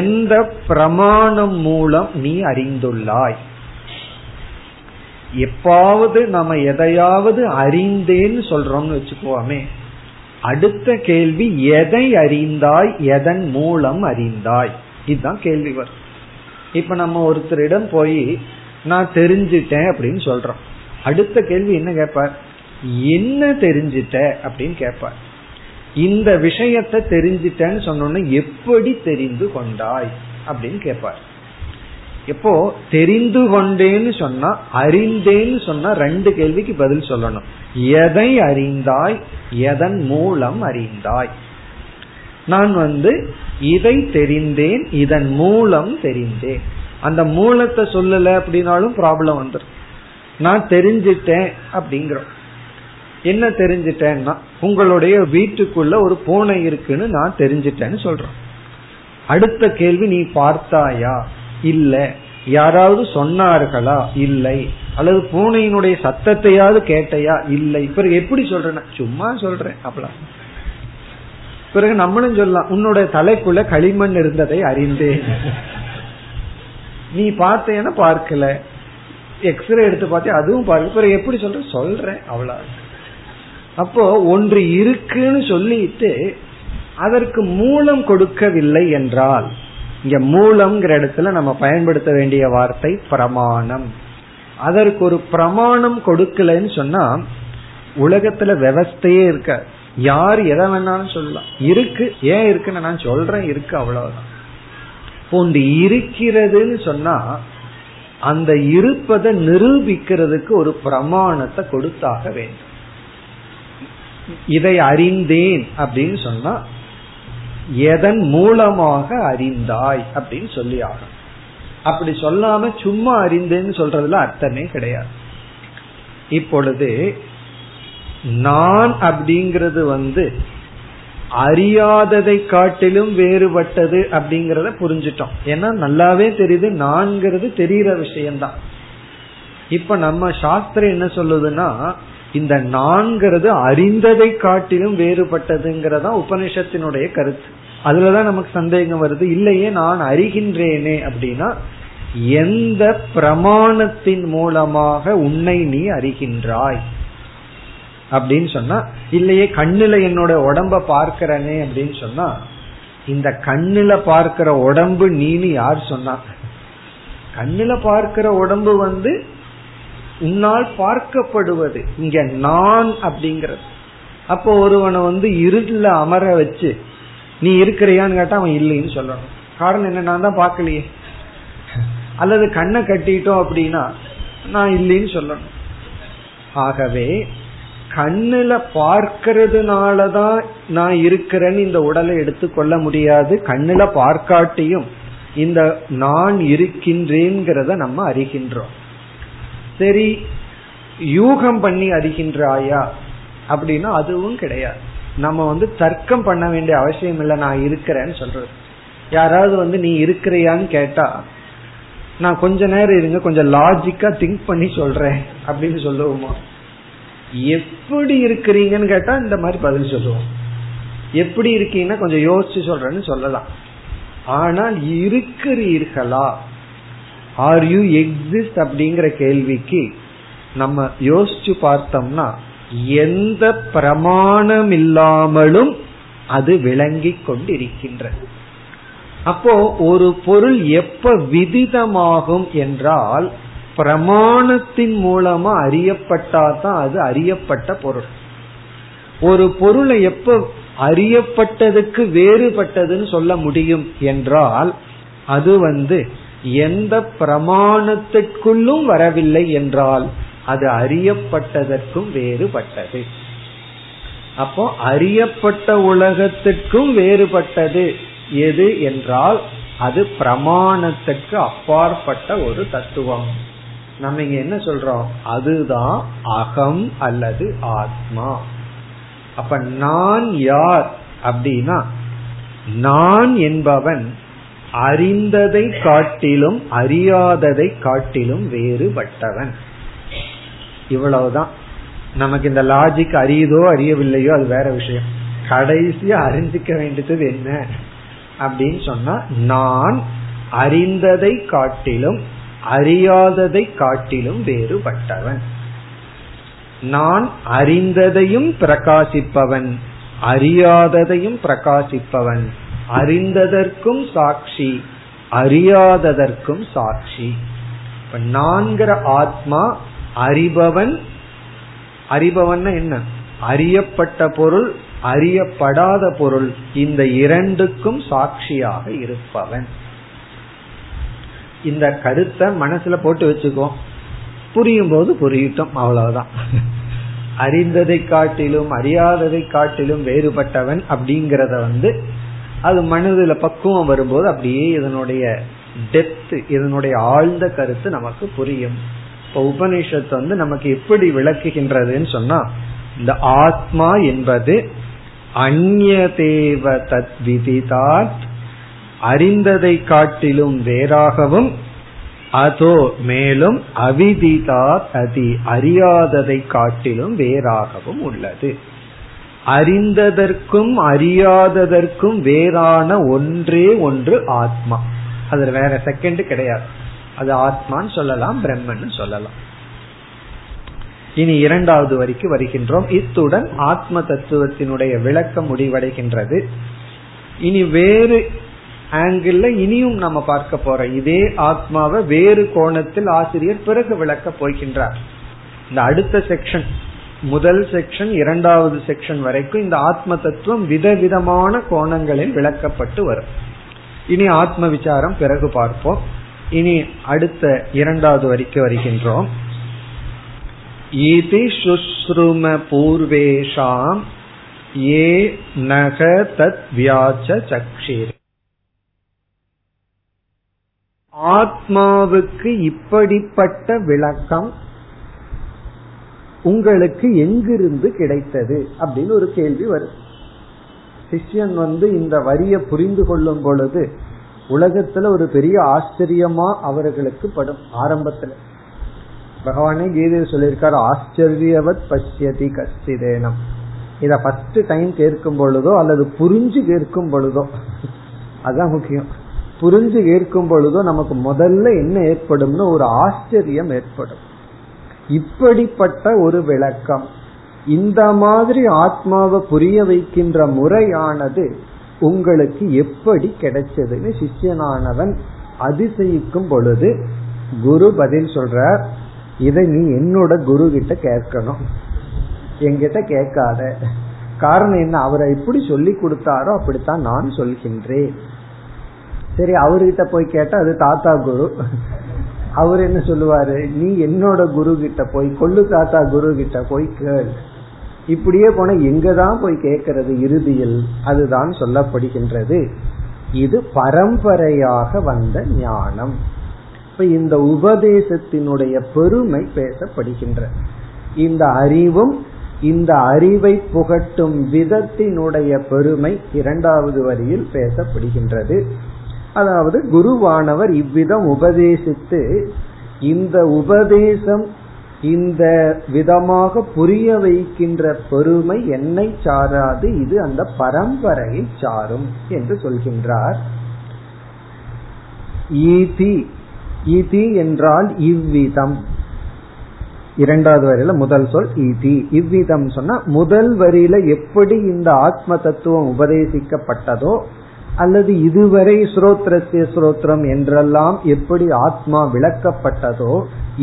எந்த பிரமாணம் மூலம் நீ அறிந்துள்ளாய்? எப்பாவது நம்ம எதையாவது அறிந்தேன்னு சொல்றோம்னு வச்சுக்கோமே, அடுத்த கேள்வி எதை அறிந்தாய், எதன் மூலம் அறிந்தாய், இதுதான் கேள்வி வரும். இப்ப நம்ம ஒருத்தரிடம் போய் நான் தெரிஞ்சிட்டேன் அப்படின்னு சொல்றோம், அடுத்த கேள்வி என்ன கேட்பார், என்ன தெரிஞ்சிட்ட அப்படின்னு கேட்பார். இந்த விஷயத்தை தெரிஞ்சிட்டேன்னு சொன்னோன்னா எப்படி தெரிந்து கொண்டாய் அப்படின்னு கேட்பார். இப்போ தெரிந்து கொண்டேன்னு சொன்னா, அறிந்தேன்னு சொன்னா ரெண்டு கேள்விக்கு பதில் சொல்லணும். எதை அறிந்தாய், எதன் மூலம் அறிந்தாய். நான் வந்து இதை தெரிந்தேன், இதன் மூலம் தெரிந்தேன். அந்த மூலத்தை சொல்லல அப்படின்னாலும் ப்ராப்ளம் வந்துடும். நான் தெரிஞ்சிட்டேன் அப்படிங்கிறோம், என்ன தெரிஞ்சிட்டேன்னா உங்களுடைய வீட்டுக்குள்ள ஒரு பூனை இருக்குன்னு நான் தெரிஞ்சிட்டேன்னு சொல்றோம். அடுத்த கேள்வி நீ பார்த்தாயா, இல்ல யாராவது சொன்னார்களா? இல்லை. அல்லது பூனையினுடைய சத்தத்தையாவது கேட்டையா? இல்லை. பிறகு எப்படி சொல்றேன்னா சும்மா சொல்றேன் அப்பலாம். பிறகு நம்மளும் சொல்லலாம், உன்னோட தலைக்குள்ள களிமண் இருந்ததை அறிந்தேன், நீ பார்த்தேன்னா பார்க்கல, எக்ஸ்ரே எடுத்து பார்த்து அதுவும் பார்க்க, பிறகு எப்படி சொல்ற? சொல்றேன் அவ்வளவு. அப்போ ஒன்று இருக்குன்னு சொல்லிட்டு அதற்கு மூலம் கொடுக்கவில்லை என்றால், இங்க மூலம்ங்கிற இடத்துல நம்ம பயன்படுத்த வேண்டிய வார்த்தை பிரமாணம். அதற்கு ஒரு பிரமாணம் கொடுக்கலன்னு சொன்னா உலகத்துல விவஸ்தையே இருக்க, யார் எதை வேணாலும் சொல்லலாம், இருக்கு ஏன் இருக்குன்னு நான் சொல்றேன் இருக்கு அவ்வளவுதான். ஒன்று இருக்கிறதுன்னு சொன்னா அந்த இருப்பதை நிரூபிக்கிறதுக்கு ஒரு பிரமாணத்தை கொடுத்தாக வேண்டும். இதை அறிந்தேன் அப்படின்னு சொன்னா எதன் மூலமாக அறிந்தாய் அப்படின்னு சொல்லி ஆகணும். அப்படி சொல்லாம சும்மா அறிந்தேன்னு சொல்றதுல அர்த்தமே கிடையாது. இப்பொழுது நான் அப்படிங்கிறது வந்து அறியாததை காட்டிலும் வேறுபட்டது அப்படிங்கறத புரிஞ்சுட்டோம். ஏன்னா நல்லாவே தெரியுது, நான்கிறது தெரிகிற விஷயம்தான். இப்ப நம்ம சாஸ்திரம் என்ன சொல்லுதுன்னா, இந்த நான்கிறது அறிந்ததை காட்டிலும் வேறுபட்டதுங்கிறதா உபனிஷத்தினுடைய கருத்து. அதுலதான் நமக்கு சந்தேகம் வருது, இல்லையே நான் அறிகின்றேனே அப்படின்னா எந்த பிரமாணத்தின் மூலமாக உன்னை நீ அறிகின்றாய் அப்படின்னு சொன்னா, இல்லையே கண்ணுல என்னோட உடம்ப பார்க்கிறனே அப்படின்னு சொன்னா, இந்த கண்ணுல பார்க்கிற உடம்பு நீனு யார் சொன்னா? கண்ணுல பார்க்கிற உடம்பு வந்து உன்னால் பார்க்கப்படுவது, இங்க நான் அப்படிங்கிறது. அப்போ ஒருவனை வந்து இருள அமர வச்சு நீ இருக்கிறியான்னு கேட்டா அவன் இல்லைன்னு சொல்லணும். காரணம் என்ன, நான் தான் பார்க்கலையே. அல்லது கண்ணை கட்டிட்டோம் அப்படின்னா நான் இல்லைன்னு சொல்லணும். ஆகவே கண்ணுல பார்க்கிறதுனாலதான் நான் இருக்கிறேன்னு இந்த உடலை எடுத்துக்கொள்ள முடியாது. கண்ணுல பார்க்காட்டியும் இந்த நான் இருக்கின்றேங்கிறத நம்ம அறிகின்றோம். சரி, யூகம் பண்ணி அறிகின்றாயா அப்படின்னா அதுவும் கிடையாது. நம்ம வந்து தர்க்கம் பண்ண வேண்டிய அவசியம் இல்லை. நான் இருக்கிறேன்னு சொல்றது, யாராவது வந்து நீ இருக்கிறியான்னு கேட்டா நான் கொஞ்ச நேரம் இருங்க கொஞ்சம் லாஜிக்கா திங்க் பண்ணி சொல்றேன் அப்படின்னு சொல்லுவோமா? எப்படி இருக்கிறீங்கன்னு கேட்டா இந்த மாதிரி பதில் சொல்லுவோம். எப்படி இருக்கீங்கன்னா கொஞ்சம் யோசிச்சு சொல்றேன்னு சொல்லலாம். ஆனால் இருக்கிறீர்களா, ஆர் யூ எக்ஸிஸ்ட் அப்படிங்கிற கேள்விக்கு நம்ம யோசிச்சு பார்த்தோம்னா எந்த பிரமாணம் இல்லாமலும் அது விளங்கி கொண்டிருக்கின்றது. அப்போ ஒரு பொருள் எப்ப விதிதமாகும் என்றால் பிரமாணத்தின் மூலமா அறியப்பட்டாதான் அது அறியப்பட்ட பொருள். ஒரு பொருளை எப்ப அறியப்பட்டதுக்கு வேறுபட்டதுன்னு சொல்ல முடியும் என்றால் அது வந்து எந்த பிரமாணத்திற்குள்ளும் வரவில்லை என்றால் அது அறியப்பட்டதற்கும் வேறுபட்டது. அப்போ அறியப்பட்ட உலகத்திற்கும் வேறுபட்டது எது என்றால் அது பிரமாணத்துக்கு அப்பாற்பட்ட ஒரு தத்துவம். நம்ம இங்க என்ன சொல்றோம், அதுதான் அகம் அல்லது ஆத்மா. அப்ப நான் யார் அப்படின்னா, நான் என்பவன் அறிந்ததை காட்டிலும் அறியாததை காட்டிலும் வேறுபட்டவன். இவ்வளவுதான். நமக்கு இந்த லாஜிக் அறியுதோ அறியவில்லையோ அது வேற விஷயம். கடைசியா அறிஞ்சிக்க வேண்டியது என்ன அப்படின்னு சொன்னா, நான் அறிந்ததை காட்டிலும் அறியாததை காட்டிலும் வேறுபட்டவன். நான் அறிந்ததையும் பிரகாசிப்பவன், அறியாததையும் பிரகாசிப்பவன், அறிந்ததற்கும் சாட்சி அறியாததற்கும் சாட்சி. இப்ப நான்கிற ஆத்மா அறிபவன். அறிபவன் என்ன, அறியப்பட்ட பொருள் அறியப்படாத பொருள், இந்த இரண்டுக்கும் சாட்சியாக இருப்பவன். இந்த கருத்தை மனசுல போட்டு வச்சுக்கோ, புரியும் போது புரியிட்டோம் அவ்வளவுதான். அறிந்ததை காட்டிலும் அறியாததை காட்டிலும் வேறுபட்டவன் அப்படிங்கறத வந்து அது மனதுல பக்குவம் வரும்போது அப்படியே இதனுடைய டெப்த், இதனுடைய ஆழ்ந்த கருத்து நமக்கு புரியும். இப்ப உபநிஷத்து வந்து நமக்கு எப்படி விளக்குகின்றதுன்னு சொன்னா, இந்த ஆத்மா என்பது அந்யதேவ தத்விதிதாத் அறிந்ததை காட்டிலும் வேறாகவும் அதோ மேலும் அவிதிதா அதி அறியாததை காட்டிலும் வேறாகவும் உள்ளது. அறிந்ததற்கும் அறியாததற்கும் வேறான ஒன்றே ஒன்று ஆத்மா. அது வேற செகண்ட் கிடையாது. அது ஆத்மான்னு சொல்லலாம், பிரம்மன்னு சொல்லலாம். இனி இரண்டாவது வரைக்கு வருகின்றோம். இத்துடன் ஆத்ம தத்துவத்தினுடைய விளக்கம் முடிவடைகின்றது. இனி வேறு ஆங்கிள் இனியும் நம்ம பார்க்க போறோம். இதே ஆத்மாவை வேறு கோணத்தில் ஆசிரியர் பிறகு விளக்க போகின்றார். இந்த அடுத்த செக்ஷன், முதல் செக்ஷன் இரண்டாவது செக்ஷன் வரைக்கும் இந்த ஆத்ம தத்துவம் விதவிதமான கோணங்களில் விளக்கப்பட்டு வரும். இனி ஆத்ம விசாரம் பிறகு பார்ப்போம். இனி அடுத்த இரண்டாவது வரைக்கு வருகின்றோம். ஈதி சுஷ்ரும பூர்வேஷாம் ஏ நக தத் வியாச்ச சக்ஷிர். ஆத்மாவுக்கு இப்படிப்பட்ட விளக்கம் உங்களுக்கு எங்கிருந்து கிடைத்தது அப்படின்னு ஒரு கேள்வி வரும். சிஷ்யன் வந்து இந்த வரியை புரிந்து கொள்ளும் பொழுது உலகத்துல ஒரு பெரிய ஆச்சரியமா அவர்களுக்கு படும். ஆரம்பத்துல பகவானே கீதை சொல்லியிருக்காரு, ஆச்சரியவத் பஷ்யதி கஷ்டிதேனம். இத ஃபர்ஸ்ட் டைம் கேட்கும் பொழுதோ அல்லது புரிஞ்சு கேட்கும் பொழுதோ, அதுதான் முக்கியம், புரிஞ்சு கேட்கும் பொழுதோ நமக்கு முதல்ல என்ன ஏற்படும்னு ஒரு ஆச்சரியம் ஏற்படும். இப்படிப்பட்ட ஒரு விளக்கம், இந்த மாதிரி ஆத்மாவை புரிய வைக்கின்ற முறையானது உங்களுக்கு எப்படி கிடைச்சதுன்னு சிஷ்யனானவன் அதிசயிக்கும் பொழுது குரு பதில் சொல்றார், இதை நீ என்னோட குரு கிட்ட கேட்கணும், என்கிட்ட கேட்காத. காரணம் என்ன, அவரை எப்படி சொல்லி கொடுத்தாரோ அப்படித்தான் நான் சொல்கின்றேன். சரி, அவர்கிட்ட போய் கேட்டா அது தாத்தா குரு, அவர் என்ன சொல்லுவாரு, நீ என்னோட குரு கிட்ட போய், கொள்ளு தாத்தா குரு கிட்ட போய் கேள். இப்படியே போன எங்கதான் போய் கேட்கறது? இறுதியில் அதுதான் சொல்லப்படுகின்றது, இது பரம்பரையாக வந்த ஞானம். இப்ப இந்த உபதேசத்தினுடைய பெருமை பேசப்படுகின்ற இந்த அறிவும் இந்த அறிவை புகட்டும் விதத்தினுடைய பெருமை இரண்டாவது வரியில் பேசப்படுகின்றது. அதாவது குருவானவர் இவ்விதம் உபதேசித்து இந்த உபதேசம் இந்த விதமாக புரிய வைக்கின்ற பெருமை என்னை சாராது, இது அந்த பரம்பரையை சாரும் என்று சொல்கின்றார். ஈதி ஈதி என்றால் இவ்விதம். இரண்டாவது வரியில முதல் சொல் ஈதி, இவ்விதம் சொன்னா முதல் வரியில எப்படி இந்த ஆத்ம தத்துவம் உபதேசிக்கப்பட்டதோ அல்லது இதுவரை ஸ்ரோத்ரஸ்ய ஸ்ரோத்ரம் என்றெல்லாம் எப்படி ஆத்மா விளக்கப்பட்டதோ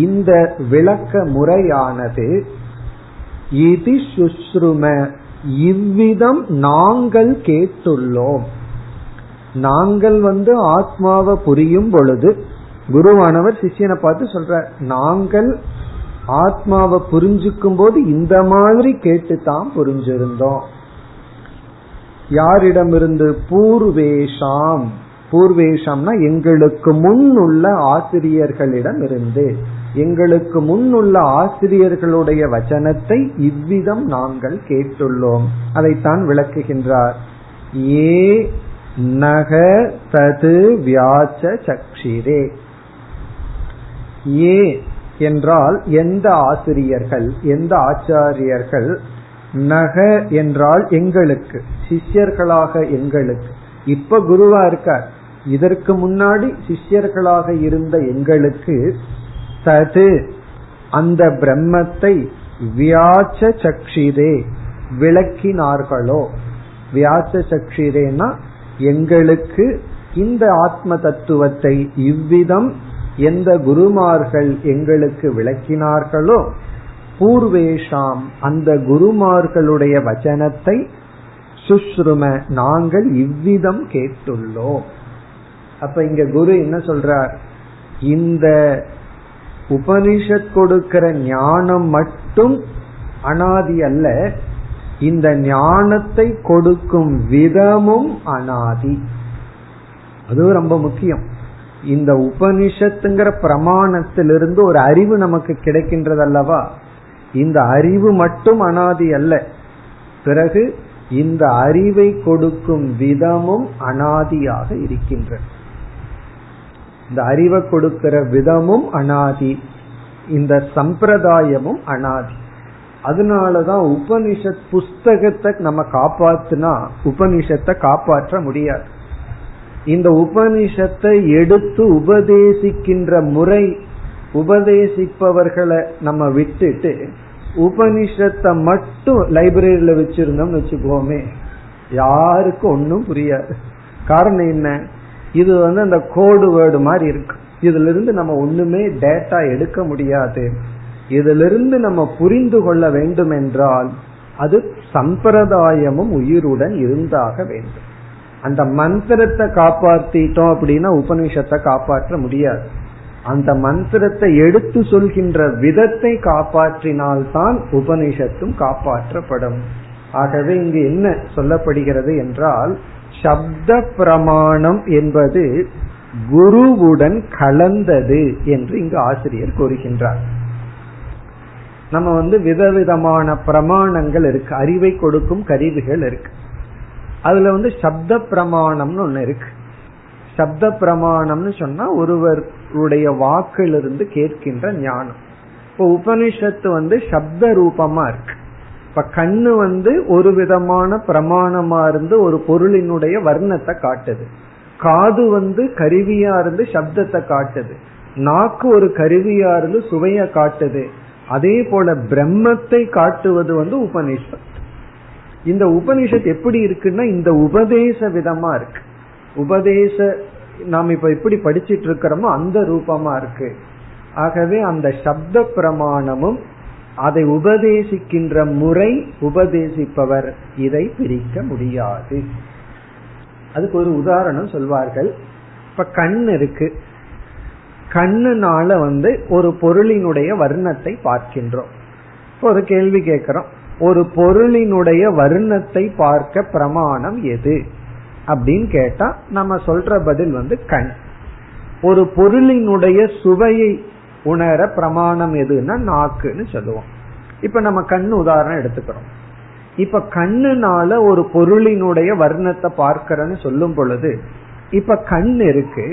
இந்த விளக்க முறையானது ஈதி சுஷ்ரும, இவ்விதம் நாங்கள் கேட்டுள்ளோம். நாங்கள் வந்து ஆத்மாவை புரியும் பொழுது குருவானவர் சிஷ்யனை பார்த்து சொல்ற, நாங்கள் ஆத்மாவை புரிஞ்சுக்கும் போது இந்த மாதிரி கேட்டுத்தான் புரிஞ்சிருந்தோம். யாரிடமிருந்து? பூர்வேஷாம். பூர்வேஷம்னா எங்களுக்கு முன் உள்ள ஆசிரியர்களிடம் இருந்து. எங்களுக்கு முன் உள்ள ஆசிரியர்களுடைய வசனத்தை இவ்விதம் நாங்கள் கேட்டுள்ளோம். அதைத்தான் விளக்குகின்றார். ஏ நக தது வியாச்ச சக்ஷிரே. ஏ என்றால் எந்த ஆசிரியர்கள், எந்த ஆச்சாரியர்கள். நக என்றால் எங்களுக்கு, சிஷ்யர்களாக எங்களுக்கு. இப்ப குருவா இருக்கார், இதற்கு முன்னாடி சிஷ்யர்களாக இருந்த எங்களுக்கு. தது அந்த பிரம்மத்தை வியாச்ச சக்ஷிரே விளக்கினார்களோ. வியாச்ச சக்ஷிரேனா எங்களுக்கு இந்த ஆத்ம தத்துவத்தை இவ்விதம் எந்த குருமார்கள் எங்களுக்கு விளக்கினார்களோ. பூர்வேஷாம் அந்த குருமார்களுடைய வசனத்தை சுஷ்ரும நாங்கள் இவ்விதம் கேட்டுள்ளோம். அப்ப இங்க குரு என்ன சொல்றார், இந்த உபனிஷத் கொடுக்கிற ஞானம் மட்டும் அனாதி அல்ல, இந்த ஞானத்தை கொடுக்கும் விதமும் அனாதி. அது ரொம்ப முக்கியம். இந்த உபனிஷத்துங்கிற பிரமாணத்திலிருந்து ஒரு அறிவு நமக்கு கிடைக்கின்றது அல்லவா, இந்த அறிவு மட்டும் அனாதி அல்ல, பிறகு இந்த அறிவை கொடுக்கும் விதமும் அனாதியாக இருக்கின்றது. இந்த அறிவை கொடுக்கிற விதமும் அனாதி, இந்த சம்பிரதாயமும் அனாதி. அதனாலதான் உபனிஷத் புஸ்தகத்தை நம்ம காப்பாத்தினா உபனிஷத்தை காப்பாற்ற முடியாது. இந்த உபனிஷத்தை எடுத்து உபதேசிக்கின்ற முறை, உபதேசிப்பவர்களை நம்ம விட்டுட்டு உபனிஷத்தை மட்டும் லைப்ரரியில வச்சிருந்தோம்னு வச்சுக்கோமே, யாருக்கும் ஒன்னும் புரியாது. காரணம் என்ன? இது வந்து அந்த கோடு வேர்டு மாதிரி இருக்கு. இதுல இருந்து நம்ம ஒண்ணுமே டேட்டா எடுக்க முடியாது. இதுல இருந்து நம்ம புரிந்து கொள்ள வேண்டும் என்றால் அது சம்பிரதாயமும் உயிருடன் இருந்தாக வேண்டும். அந்த மந்திரத்தை காப்பாற்றிட்டோம் அப்படின்னா உபனிஷத்தை காப்பாற்ற முடியாது. அந்த மந்திரத்தை எடுத்து சொல்கின்ற விதத்தை காப்பாற்றினால்தான் உபனிஷத்தும் காப்பாற்றப்படும். ஆகவே இங்கு என்ன சொல்லப்படுகிறது என்றால், சப்த பிரமாணம் என்பது குருவுடன் கலந்தது என்று இங்கு ஆசிரியர் கூறுகின்றார். நம்ம வந்து விதவிதமான பிரமாணங்கள் இருக்கு, அறிவை கொடுக்கும் கருவிகள் இருக்கு. அதுல வந்து சப்த பிரமாணம்னு ஒண்ணு இருக்கு. சப்த பிரமாணம்னு சொன்னா ஒருவருடைய வாக்கிலிருந்து கேட்கின்ற ஞானம். இப்போ உபனிஷத்து வந்து சப்த ரூபமா இருக்கு. இப்ப கண்ணு வந்து ஒரு விதமான பிரமாணமா இருந்து ஒரு பொருளினுடைய வர்ணத்தை காட்டுது. காது வந்து கருவியா இருந்து சப்தத்தை காட்டுது. நாக்கு ஒரு கருவியா இருந்து சுவைய காட்டுது. அதே போல பிரம்மத்தை காட்டுவது வந்து உபனிஷத். இந்த உபனிஷத் எப்படி இருக்குன்னா இந்த உபதேச விதமா இருக்கு. உபதேச நாம் இப்ப எப்படி படிச்சிட்டு இருக்கிறோமோ அந்த ரூபமா இருக்கு. ஆகவே அந்த சப்த பிரமாணமும் அதை உபதேசிக்கின்ற முறை, உபதேசிப்பவர், இதை பிரிக்க முடியாது. அதுக்கு ஒரு உதாரணம் சொல்வார்கள். இப்ப கண் இருக்கு. கண்ணுனால வந்து ஒரு பொருளினுடைய வர்ணத்தை பார்க்கின்றோம். ஒரு கேள்வி கேட்கிறோம், ஒரு பொருளினுடைய வர்ணத்தை பார்க்க பிரமாணம் எது அப்படின்னு கேட்டா நம்ம சொல்ற பதில் வந்து கண். ஒரு பொருளினுடைய சுவையை உணர பிரமாணம் எதுன்னா நாக்குன்னு சொல்லுவோம். இப்ப நம்ம கண்ணு உதாரணம் எடுத்துக்கிறோம். இப்ப கண்ணுனால ஒரு பொருளினுடைய வர்ணத்தை பார்க்கிறன்னு சொல்லும் பொழுது, இப்ப கண் இருக்கு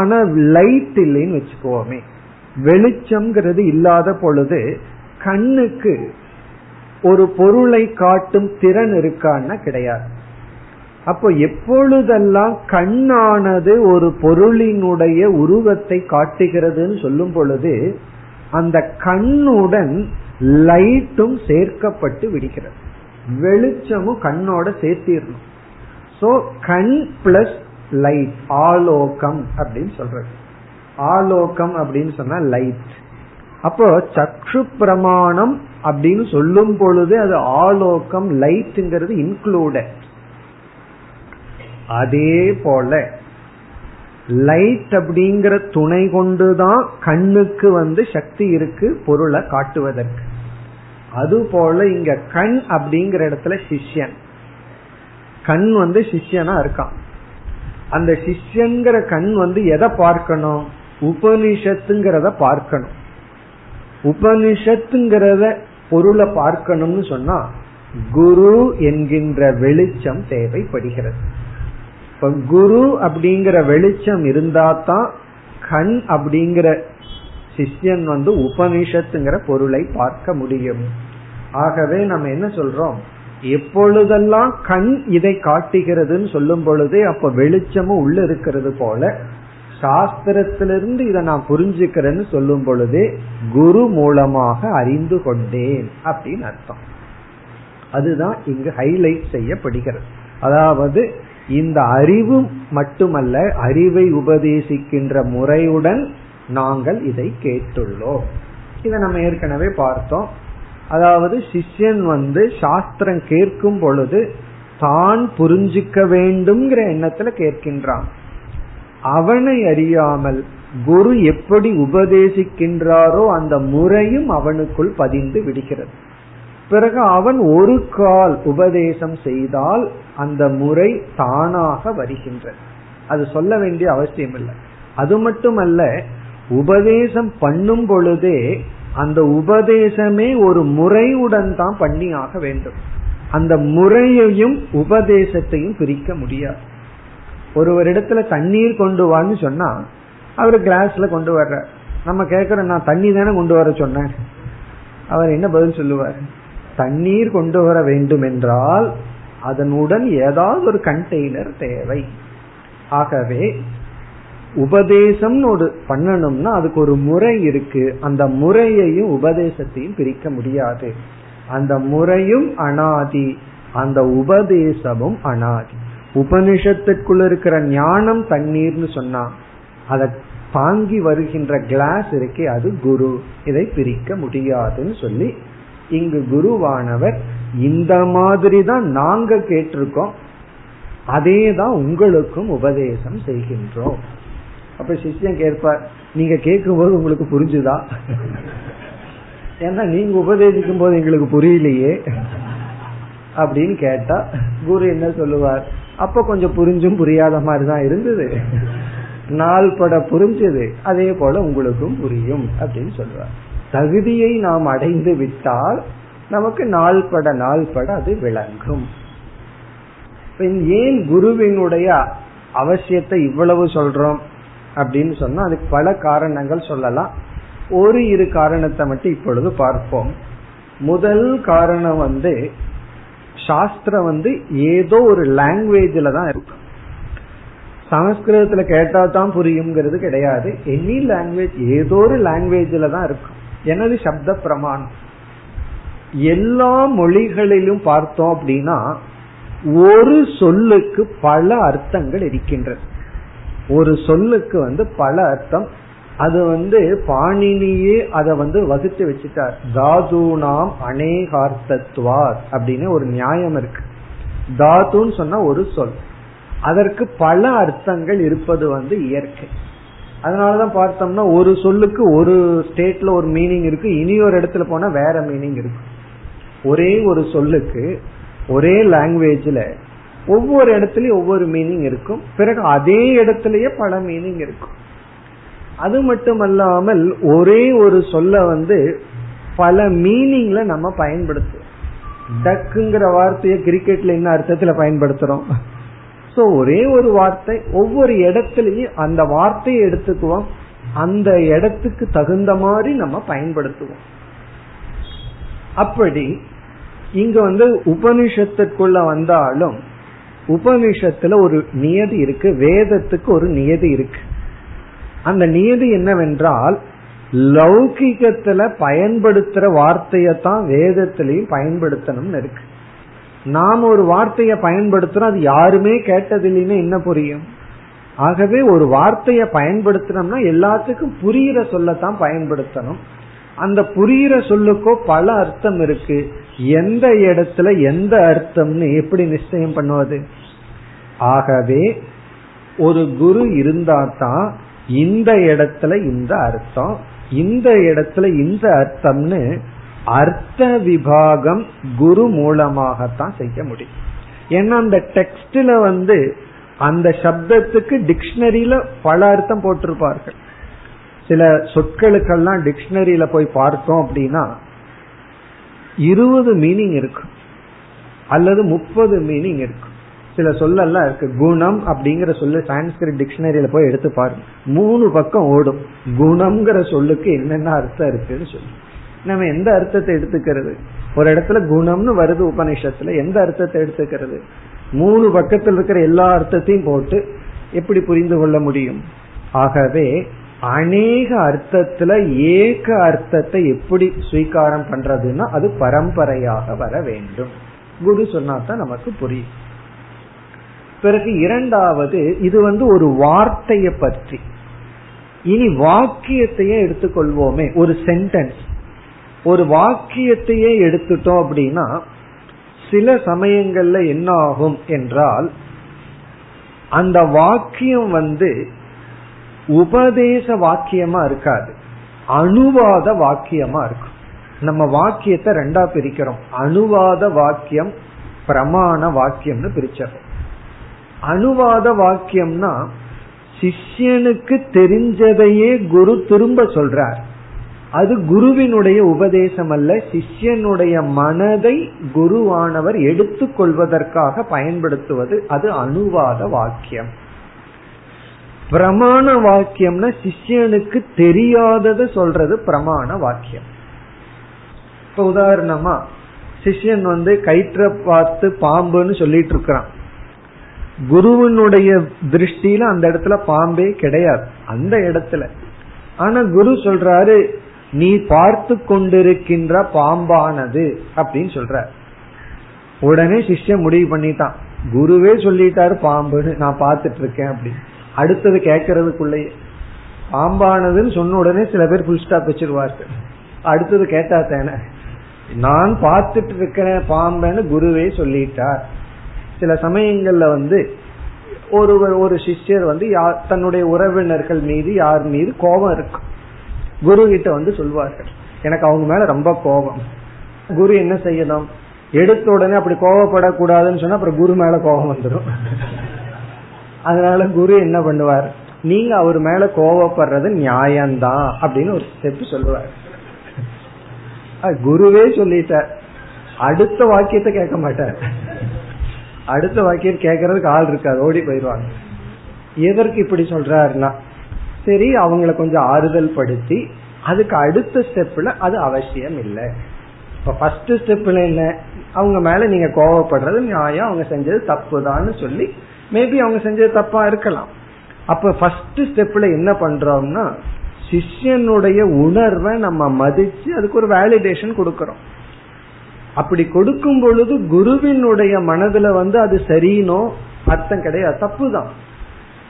ஆனா லைட் இல்லைன்னு வச்சுக்கோமே, வெளிச்சம்ங்கிறது இல்லாத பொழுது கண்ணுக்கு ஒரு பொருளை காட்டும் திறன் இருக்கான்னா கிடையாது. அப்போ எப்பொழுதெல்லாம் கண்ணானது ஒரு பொருளினுடைய உருவத்தை காட்டுகிறதுன்னு சொல்லும் பொழுது அந்த கண்ணுடன் லைட்டும் சேர்க்கப்பட்டு விடுகிறது. வெளிச்சமும் கண்ணோட சேர்த்திடணும். சோ கண் பிளஸ் லைட் ஆலோகம் அப்படின்னு சொல்றது. ஆலோகம் அப்படின்னு சொன்னா லைட். அப்போ சக்ஷு பிரமாணம் அப்படின்னு சொல்லும் பொழுது அது ஆலோகம் லைட்ங்கிறது இன்க்ளூடட். அதே போல லைட் அப்படிங்கிற துணை கொண்டுதான் கண்ணுக்கு வந்து சக்தி இருக்கு பொருளை காட்டுவதற்கு. அதுபோல இங்க கண் அப்படிங்கிற இடத்துல சிஷ்யன், கண் வந்து சிஷ்யனா இருக்கான். அந்த சிஷ்யங்கிற கண் வந்து எதை பார்க்கணும்? உபனிஷத்துங்கிறத பார்க்கணும். உபனிஷத்துங்கிறத பொருளை பார்க்கணும்னு சொன்னா குரு என்கின்ற வெளிச்சம் தேவைப்படுகிறது. இப்ப குரு அப்படிங்கிற வெளிச்சம் இருந்தா தான் கண் அப்படிங்கிற சிஷ்யன் வந்து உபனிஷத்துங்கிற பொருளை பார்க்க முடியும். ஆகவே நம்ம என்ன சொல்றோம், எப்பொழுதெல்லாம் கண் இதை காட்டுகிறதுன்னு சொல்லும் பொழுதே அப்ப வெளிச்சமும் உள்ள இருக்கிறது போல, சாஸ்திரத்திலிருந்து இதை நான் புரிஞ்சுக்கிறேன்னு சொல்லும் பொழுதே குரு மூலமாக அறிந்து கொண்டேன் அப்படின்னு அர்த்தம். அதுதான் இங்கு ஹைலைட் செய்யப்படுகிறது. அதாவது இந்த அறிவு மட்டுமல்ல, அறிவை உபதேசிக்கின்ற முறையுடன் நாங்கள் இதை கேட்டுள்ளோம். இதை நம்ம ஏற்கனவே பார்த்தோம். அதாவது சிஷ்யன் வந்து சாஸ்திரம் கேட்கும் பொழுது தான் புரிஞ்சிக்க வேண்டும்ங்கிற எண்ணத்துல கேட்கின்றான். அவனை அறியாமல் குரு எப்படி உபதேசிக்கின்றாரோ அந்த முறையும் அவனுக்குள் பதிந்து விடுகிறது. பிறகு அவன் ஒரு கால் உபதேசம் செய்தால் அந்த முறை தானாக வருகின்றது. அது சொல்ல வேண்டிய அவசியம் இல்லை. அது மட்டுமல்ல, உபதேசம் பண்ணும் பொழுதே அந்த உபதேசமே ஒரு முறையுடன் தான் பண்ணி ஆக வேண்டும். அந்த முறையையும் உபதேசத்தையும் பிரிக்க முடியாது. ஒருவரிடத்துல தண்ணீர் கொண்டு வான்னு சொன்னா அவரு கிளாஸ்ல கொண்டு வர்ற, நம்ம கேக்குறோம் நான் தண்ணி தானே கொண்டு வர சொன்னேன். அவர் என்ன பதில் சொல்லுவார்? தண்ணீர் கொண்டு வர வேண்டும் என்றால் அதனுடன் ஏதாவது ஒரு கண்டெய்னர் தேவை. ஆகவே உபதேசம் பண்ணணும்னா அதுக்கு ஒரு முறை இருக்கு. அந்த முறையையும் உபதேசத்தையும் பிரிக்க முடியாது. அந்த முறையும் அனாதி, அந்த உபதேசமும் அனாதி. உபனிஷத்துக்குள்ள இருக்கிற ஞானம் தண்ணீர்னு சொன்னா அத தாங்கி வருகின்ற கிளாஸ் இருக்கே அது குரு. இதை பிரிக்க முடியாதுன்னு சொல்லி இங்கு குருவானவர் இந்த மாதிரி தான் நாங்க கேட்டிருக்கோம், அதே தான் உங்களுக்கும் உபதேசம் செய்கின்றோம். அப்ப சிஷ்யன் கேட்பார், நீங்க கேட்கும் போது உங்களுக்கு புரிஞ்சுதா? ஏன்னா நீங்க உபதேசிக்கும் போது எங்களுக்கு புரியலையே அப்படின்னு கேட்டா குரு என்ன சொல்லுவார்? அப்ப கொஞ்சம் புரிஞ்சும் புரியாத மாதிரிதான் இருந்தது, நாள் பட புரிஞ்சது, அதே போல உங்களுக்கும் புரியும் அப்படின்னு சொல்லுவார். தகுதியை நாம் அடைந்து விட்டால் நமக்கு நாள் பட நாள் பட அது விளங்கும். ஏன் குருவினுடைய அவசியத்தை இவ்வளவு சொல்றோம் அப்படின்னு சொன்னா அதுக்கு பல காரணங்கள் சொல்லலாம். ஒரு இரு காரணத்தை மட்டும் இப்பொழுது பார்ப்போம். முதல் காரணம் வந்து சாஸ்திரம் வந்து ஏதோ ஒரு லாங்குவேஜ்ல தான் இருக்கும். சமஸ்கிருதத்துல கேட்டா தான் புரியுங்கிறது கிடையாது. எனி லாங்குவேஜ் ஏதோ ஒரு லாங்குவேஜ்ல தான் இருக்கும். எனது சப்த பிரமாணம் எல்லா மொழிகளிலும் பார்த்தோம் அப்படின்னா ஒரு சொல்லுக்கு பல அர்த்தங்கள் இருக்கின்றது. ஒரு சொல்லுக்கு வந்து பல அர்த்தம். அது வந்து பாணினியே அதை வந்து வகுத்து வச்சுட்டார். தாதுனாம் அநேகார்த்தத்வார் அப்படின்னு ஒரு நியாயம் இருக்கு. தாதுன்னு சொன்னா ஒரு சொல், அதற்கு பல அர்த்தங்கள் இருப்பது வந்து இயற்கை. அதனாலதான் பார்த்தோம்னா ஒரு சொல்லுக்கு ஒரு ஸ்டேட்ல ஒரு மீனிங் இருக்கு, இனி ஒரு இடத்துல போனா வேற மீனிங் இருக்கு. ஒரே ஒரு சொல்லுக்கு ஒரே லாங்குவேஜ்ல ஒவ்வொரு இடத்துலயும் ஒவ்வொரு மீனிங் இருக்கும், பிறகு அதே இடத்துலயே பல மீனிங் இருக்கும். அது மட்டுமல்லாமல் ஒரே ஒரு சொல்ல வந்து பல மீனிங்ல நம்ம பயன்படுத்துறோம். டக்குங்கிற வார்த்தையை கிரிக்கெட்ல என்ன அர்த்தத்துல பயன்படுத்துறோம்? சோ ஒரே ஒரு வார்த்தை ஒவ்வொரு இடத்துலயும் அந்த வார்த்தையை எடுத்துக்குவோம், அந்த இடத்துக்கு தகுந்த மாதிரி நம்ம பயன்படுத்துவோம். அப்படி இங்க வந்து உபனிஷத்துக்குள்ள வந்தாலும் உபனிஷத்துல ஒரு நியதி இருக்கு, வேதத்துக்கு ஒரு நியதி இருக்கு. அந்த நியதி என்னவென்றால் லௌகிகத்துல பயன்படுத்துற வார்த்தையத்தான் வேதத்திலையும் பயன்படுத்தணும்னு இருக்கு. நாம் ஒரு வார்த்தைய பயன்படுத்துறோம், அது யாருமே கேட்டதில்லைன்னு என்ன புரியும்? ஆகவே ஒரு வார்த்தைய பயன்படுத்தணும்னா எல்லாத்துக்கும் புரியிற சொல்லத்தான் பயன்படுத்தணும். அந்த புரியிற சொல்லுக்கோ பல அர்த்தம் இருக்கு. எந்த இடத்துல எந்த அர்த்தம்னு எப்படி நிச்சயம் பண்ணுவது? ஆகவே ஒரு குரு இருந்தாதான் இந்த இடத்துல இந்த அர்த்தம், இந்த இடத்துல இந்த அர்த்தம்னு அர்த்த விபாகம் குரு மூலமாகத்தான் செய்ய முடியும். ஏன்னா அந்த டெக்ஸ்ட்ல வந்து அந்த சப்தத்துக்கு டிக்ஷனரியில பல அர்த்தம் போட்டிருப்பார்கள். சில சொற்களுக்கெல்லாம் டிக்ஷனரியில போய் பார்த்தோம் அப்படின்னா இருபது மீனிங் இருக்கும் அல்லது முப்பது மீனிங் இருக்கும். சில சொல்லெல்லாம் இருக்கு. குணம் அப்படிங்கிற சொல்லு சான்ஸ்கிரிட் டிக்ஷனரியில போய் எடுத்து பாருங்க, மூணு பக்கம் ஓடும். குணம்ங்கிற சொல்லுக்கு என்னென்ன அர்த்தம் இருக்குன்னு சொல்லி நம்ம எந்த அர்த்தத்தை எடுத்துக்கிறது? ஒரு இடத்துல குணம்னு வருது உபநிஷத்துல, எந்த அர்த்தத்தை எடுத்துக்கிறது? மூணு பக்கத்தில் இருக்கிற எல்லா அர்த்தத்தையும் போட்டு எப்படி புரிந்து கொள்ள முடியும்? ஆகவே அநேக அர்த்தத்துல ஏக அர்த்தத்தை எப்படி ஸ்வீகாரம் பண்றதுன்னா அது பரம்பரையாக வர வேண்டும். குரு சொன்னாதான் நமக்கு புரியும். பிறகு இரண்டாவது, இது வந்து ஒரு வார்த்தையை பற்றி. இனி வாக்கியத்தையே எடுத்துக்கொள்வோமே, ஒரு சென்டென்ஸ். ஒரு வாக்கியத்தையே எடுத்துட்டோம் அப்படின்னா சில சமயங்கள்ல என்ன ஆகும் என்றால் அந்த வாக்கியம் வந்து உபதேச வாக்கியமா இருக்காது, அனுவாத வாக்கியமா இருக்கும். நம்ம வாக்கியத்தை ரெண்டா பிரிக்கிறோம், அனுவாத வாக்கியம் பிரமாண வாக்கியம்னு பிரிச்சோம். அனுவாத வாக்கியம்னா சிஷ்யனுக்கு தெரிஞ்சதையே குரு திரும்ப சொல்றார். அது குருவினுடைய உபதேசம் அல்ல, சிஷ்யனுடைய மனதை குருவானவர் எடுத்துக்கொள்வதற்காக பயன்படுத்துவது. அது அனுவாத வாக்கியம். பிரமாண வாக்கியம்னா சிஷ்யனுக்கு தெரியாதது சொல்றது பிரமாண வாக்கியம். இப்ப உதாரணமா சிஷ்யன் வந்து கயிற்ற பார்த்து பாம்புன்னு சொல்லிட்டு இருக்கிறான். குருவனுடைய திருஷ்டியில அந்த இடத்துல பாம்பே கிடையாது அந்த இடத்துல. ஆனா குரு சொல்றாரு நீ பார்த்து கொண்டிருக்கின்ற பாம்பானது அப்படின்னு சொல்ற. உடனே சிஷ்யன் முடிவு பண்ணிட்டான், குருவே சொல்லிட்டாரு பாம்புன்னு, நான் பார்த்துட்டு இருக்கேன் அப்படின்னு. அடுத்தது கேட்கறதுக்குள்ளேயே பாம்பானதுன்னு சொன்ன உடனே சில பேர் புல் ஸ்டாப் வச்சிருவார்கள். அடுத்தது கேட்டா தானே நான் பார்த்துட்டு இருக்கிறேன் பாம்பன்னு குருவே சொல்லிட்டார். சில சமயங்கள்ல வந்து ஒருவர் ஒரு சிஷ்யர் வந்து தன்னுடைய உறவினர்கள் மீது யார் மீது கோபம் இருக்கு, குரு கிட்ட வந்து சொல்வார்கள் எனக்கு அவங்க மேல ரொம்ப கோபம். குரு என்ன செய்யணும், எடுத்த உடனே அப்படி கோபப்படக்கூடாதுன்னு சொன்னா அப்புறம் குரு மேல கோபம் வந்துடும். அதனால குரு என்ன பண்ணுவார், நீங்க அவர் மேல கோபப்படுறது நியாயம்தான் அப்படின்னு ஒரு ஸ்டெப் சொல்லுவார். குருவே சொல்லிட்டார், அடுத்த வாக்கியத்தை கேட்க மாட்டார். அடுத்த வாக்கியம் கேட்கறதுக்கு ஆள் இருக்காது, ஓடி போயிடுவாங்க. எதற்கு இப்படி சொல்றாருன்னா சரி அவங்கள கொஞ்சம் ஆறுதல் படுத்தி அதுக்கு அடுத்த ஸ்டெப்ல அது அவசியம் இல்லை. இப்ப ஃபர்ஸ்ட் ஸ்டெப்ல என்ன, அவங்க மேல நீங்க கோவப்படுறது நியாயம், அவங்க செஞ்சது தப்புதான்னு சொல்லி, மேபி அவங்க செஞ்சது தப்பா இருக்கலாம். அப்ப ஃபர்ஸ்ட் ஸ்டெப்ல என்ன பண்றோம்னா சிஷ்யனுடைய உணர்வை நம்ம மதிச்சு அதுக்கு ஒரு வேலிடேஷன் கொடுக்கறோம். அப்படி கொடுக்கும் பொழுது குருவினுடைய மனதுல வந்து அது சரியினோ அர்த்தம் கிடையாது, தப்பு தான்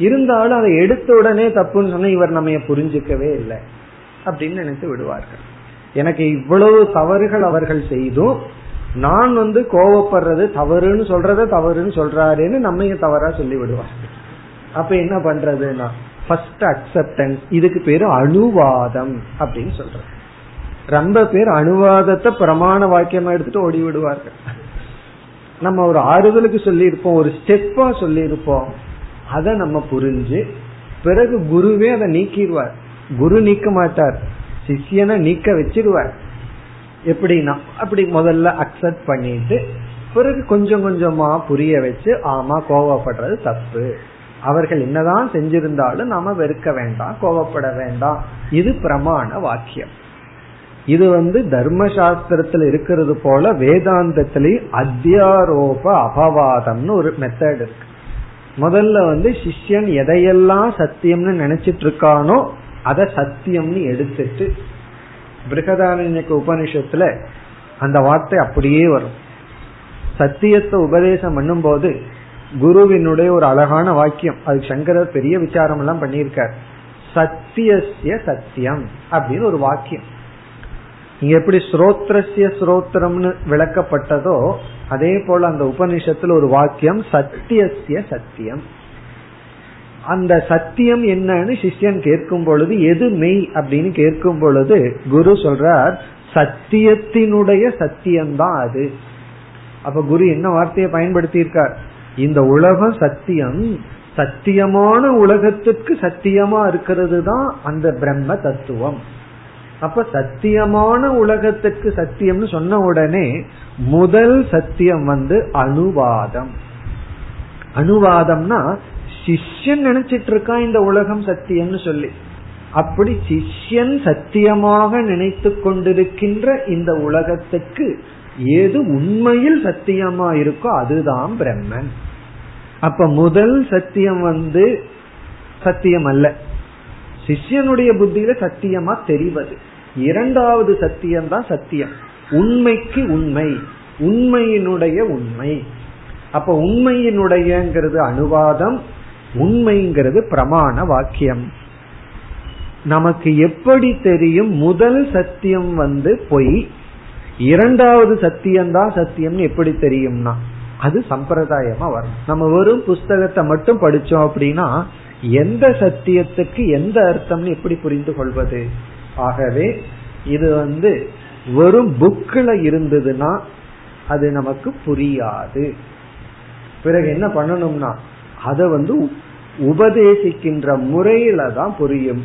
இருந்தாலும் அதை எடுத்த உடனே தப்புன்னு சொன்னா இவர் நம்ம புரிஞ்சுக்கவே இல்லை அப்படின்னு நினைத்து விடுவார்கள். எனக்கு இவ்வளவு தவறுகள் அவர்கள் செய்தும் நான் வந்து கோவப்படுறது தவறுன்னு சொல்றத தவறுன்னு சொல்றாருன்னு நம்ம தவறா சொல்லி விடுவார்கள். அப்ப என்ன பண்றதுன்னா ஃபர்ஸ்ட் அக்செப்டன்ஸ், இதுக்கு பேரு அனுவாதம் அப்படின்னு சொல்றேன். ரொம்ப பேர் அனுவாதத்தை பிரமாண வாக்கியமா எடுத்துட்டு ஓடி விடுவார்கள். நம்ம ஒரு ஆறுதலுக்கு சொல்லி இருப்போம், ஒரு ஸ்டெப்பா சொல்லி இருப்போம், அதை நம்ம புரிஞ்சு பிறகு குருவே அதை நீக்கிடுவார். குரு நீக்க மாட்டார், சிஷ்யனை நீக்க வச்சிருவார். எப்படின்னா அப்படி முதல்ல அக்செப்ட் பண்ணிட்டு பிறகு கொஞ்சம் கொஞ்சமா புரிய வச்சு ஆமா கோவப்படுறது தப்பு, அவர்கள் என்னதான் செஞ்சிருந்தாலும் நாம வெறுக்க வேண்டாம் கோவப்பட வேண்டாம், இது பிரமாண வாக்கியம். இது வந்து தர்மசாஸ்திரத்தில் இருக்கிறது போல வேதாந்தத்திலேயும் அத்தியாரோப அபவாதம்னு ஒரு மெத்தட் இருக்கு. முதல்ல வந்து சிஷ்யன் எதையெல்லாம் சத்தியம்னு நினைச்சிட்டு இருக்கானோ அதை சத்தியம்னு எடுத்துட்டு, பிருகதாரண்யக உபனிஷத்துல அந்த வார்த்தை அப்படியே வரும். சத்தியத்தை உபதேசம் பண்ணும் போது குருவினுடைய ஒரு அழகான வாக்கியம், அது சங்கரர் பெரிய விசாரம் எல்லாம் பண்ணியிருக்கார். சத்தியசிய சத்தியம் அப்படின்னு ஒரு வாக்கியம். இங்க எப்படி ஸ்ரோத்ரஸ்ய ஸ்ரோத்ரம்னு விளக்கப்பட்டதோ அதே போல அந்த உபனிஷத்துல ஒரு வாக்கியம் சத்தியசிய சத்தியம். அந்த சத்தியம் என்னன்னு சிஷ்யன் கேட்கும் பொழுது, எது மெய் அப்படின்னு கேட்கும் பொழுது குரு சொல்றார் சத்தியத்தினுடைய சத்தியம்தான் அது. அப்ப குரு என்ன வார்த்தையை பயன்படுத்தி இருக்கார், இந்த உலகம் சத்தியம், சத்தியமான உலகத்துக்கு சத்தியமா இருக்கிறது தான் அந்த பிரம்ம தத்துவம். அப்ப சத்தியமான உலகத்துக்கு சத்தியம்னு சொன்ன உடனே முதல் சத்தியம் வந்து அனுவாதம். அனுவாதம்னா சிஷ்யன் நினைச்சிட்டு இருக்கான் இந்த உலகம் சத்தியம்னு சொல்லி, அப்படி சிஷ்யன் சத்தியமாக நினைத்து கொண்டிருக்கின்ற இந்த உலகத்துக்கு ஏது உண்மையில் சத்தியமா இருக்கோ அதுதான் பிரம்மன். அப்ப முதல் சத்தியம் வந்து சத்தியம் அல்ல, சிஷ்யனுடைய புத்தியில சத்தியமா தெரிவது. இரண்டாவது சத்தியம் தான் சத்தியம், உண்மைக்கு உண்மை, உண்மையினுடைய உண்மை. அப்ப உண்மையினுடையங்கிறது அனுவாதம், உண்மைங்கிறது பிரமாண வாக்கியம். நமக்கு எப்படி தெரியும் முதல் சத்தியம் வந்து பொய், இரண்டாவது சத்தியம்தான் சத்தியம்னு எப்படி தெரியும்னா அது சம்பிரதாயமா வரும். நம்ம வெறும் புஸ்தகத்தை மட்டும் படிச்சோம் அப்படின்னா எந்த சத்தியத்துக்கு எந்த அர்த்தம்னு எப்படி புரிந்து கொள்வது? ஆகவே இது வந்து வெறும் புக்ல இருந்ததுன்னா அது நமக்கு புரியாது. பிறகு என்ன பண்ணணும்னா அதை வந்து உபதேசிக்கின்ற முறையில தான் புரியும்.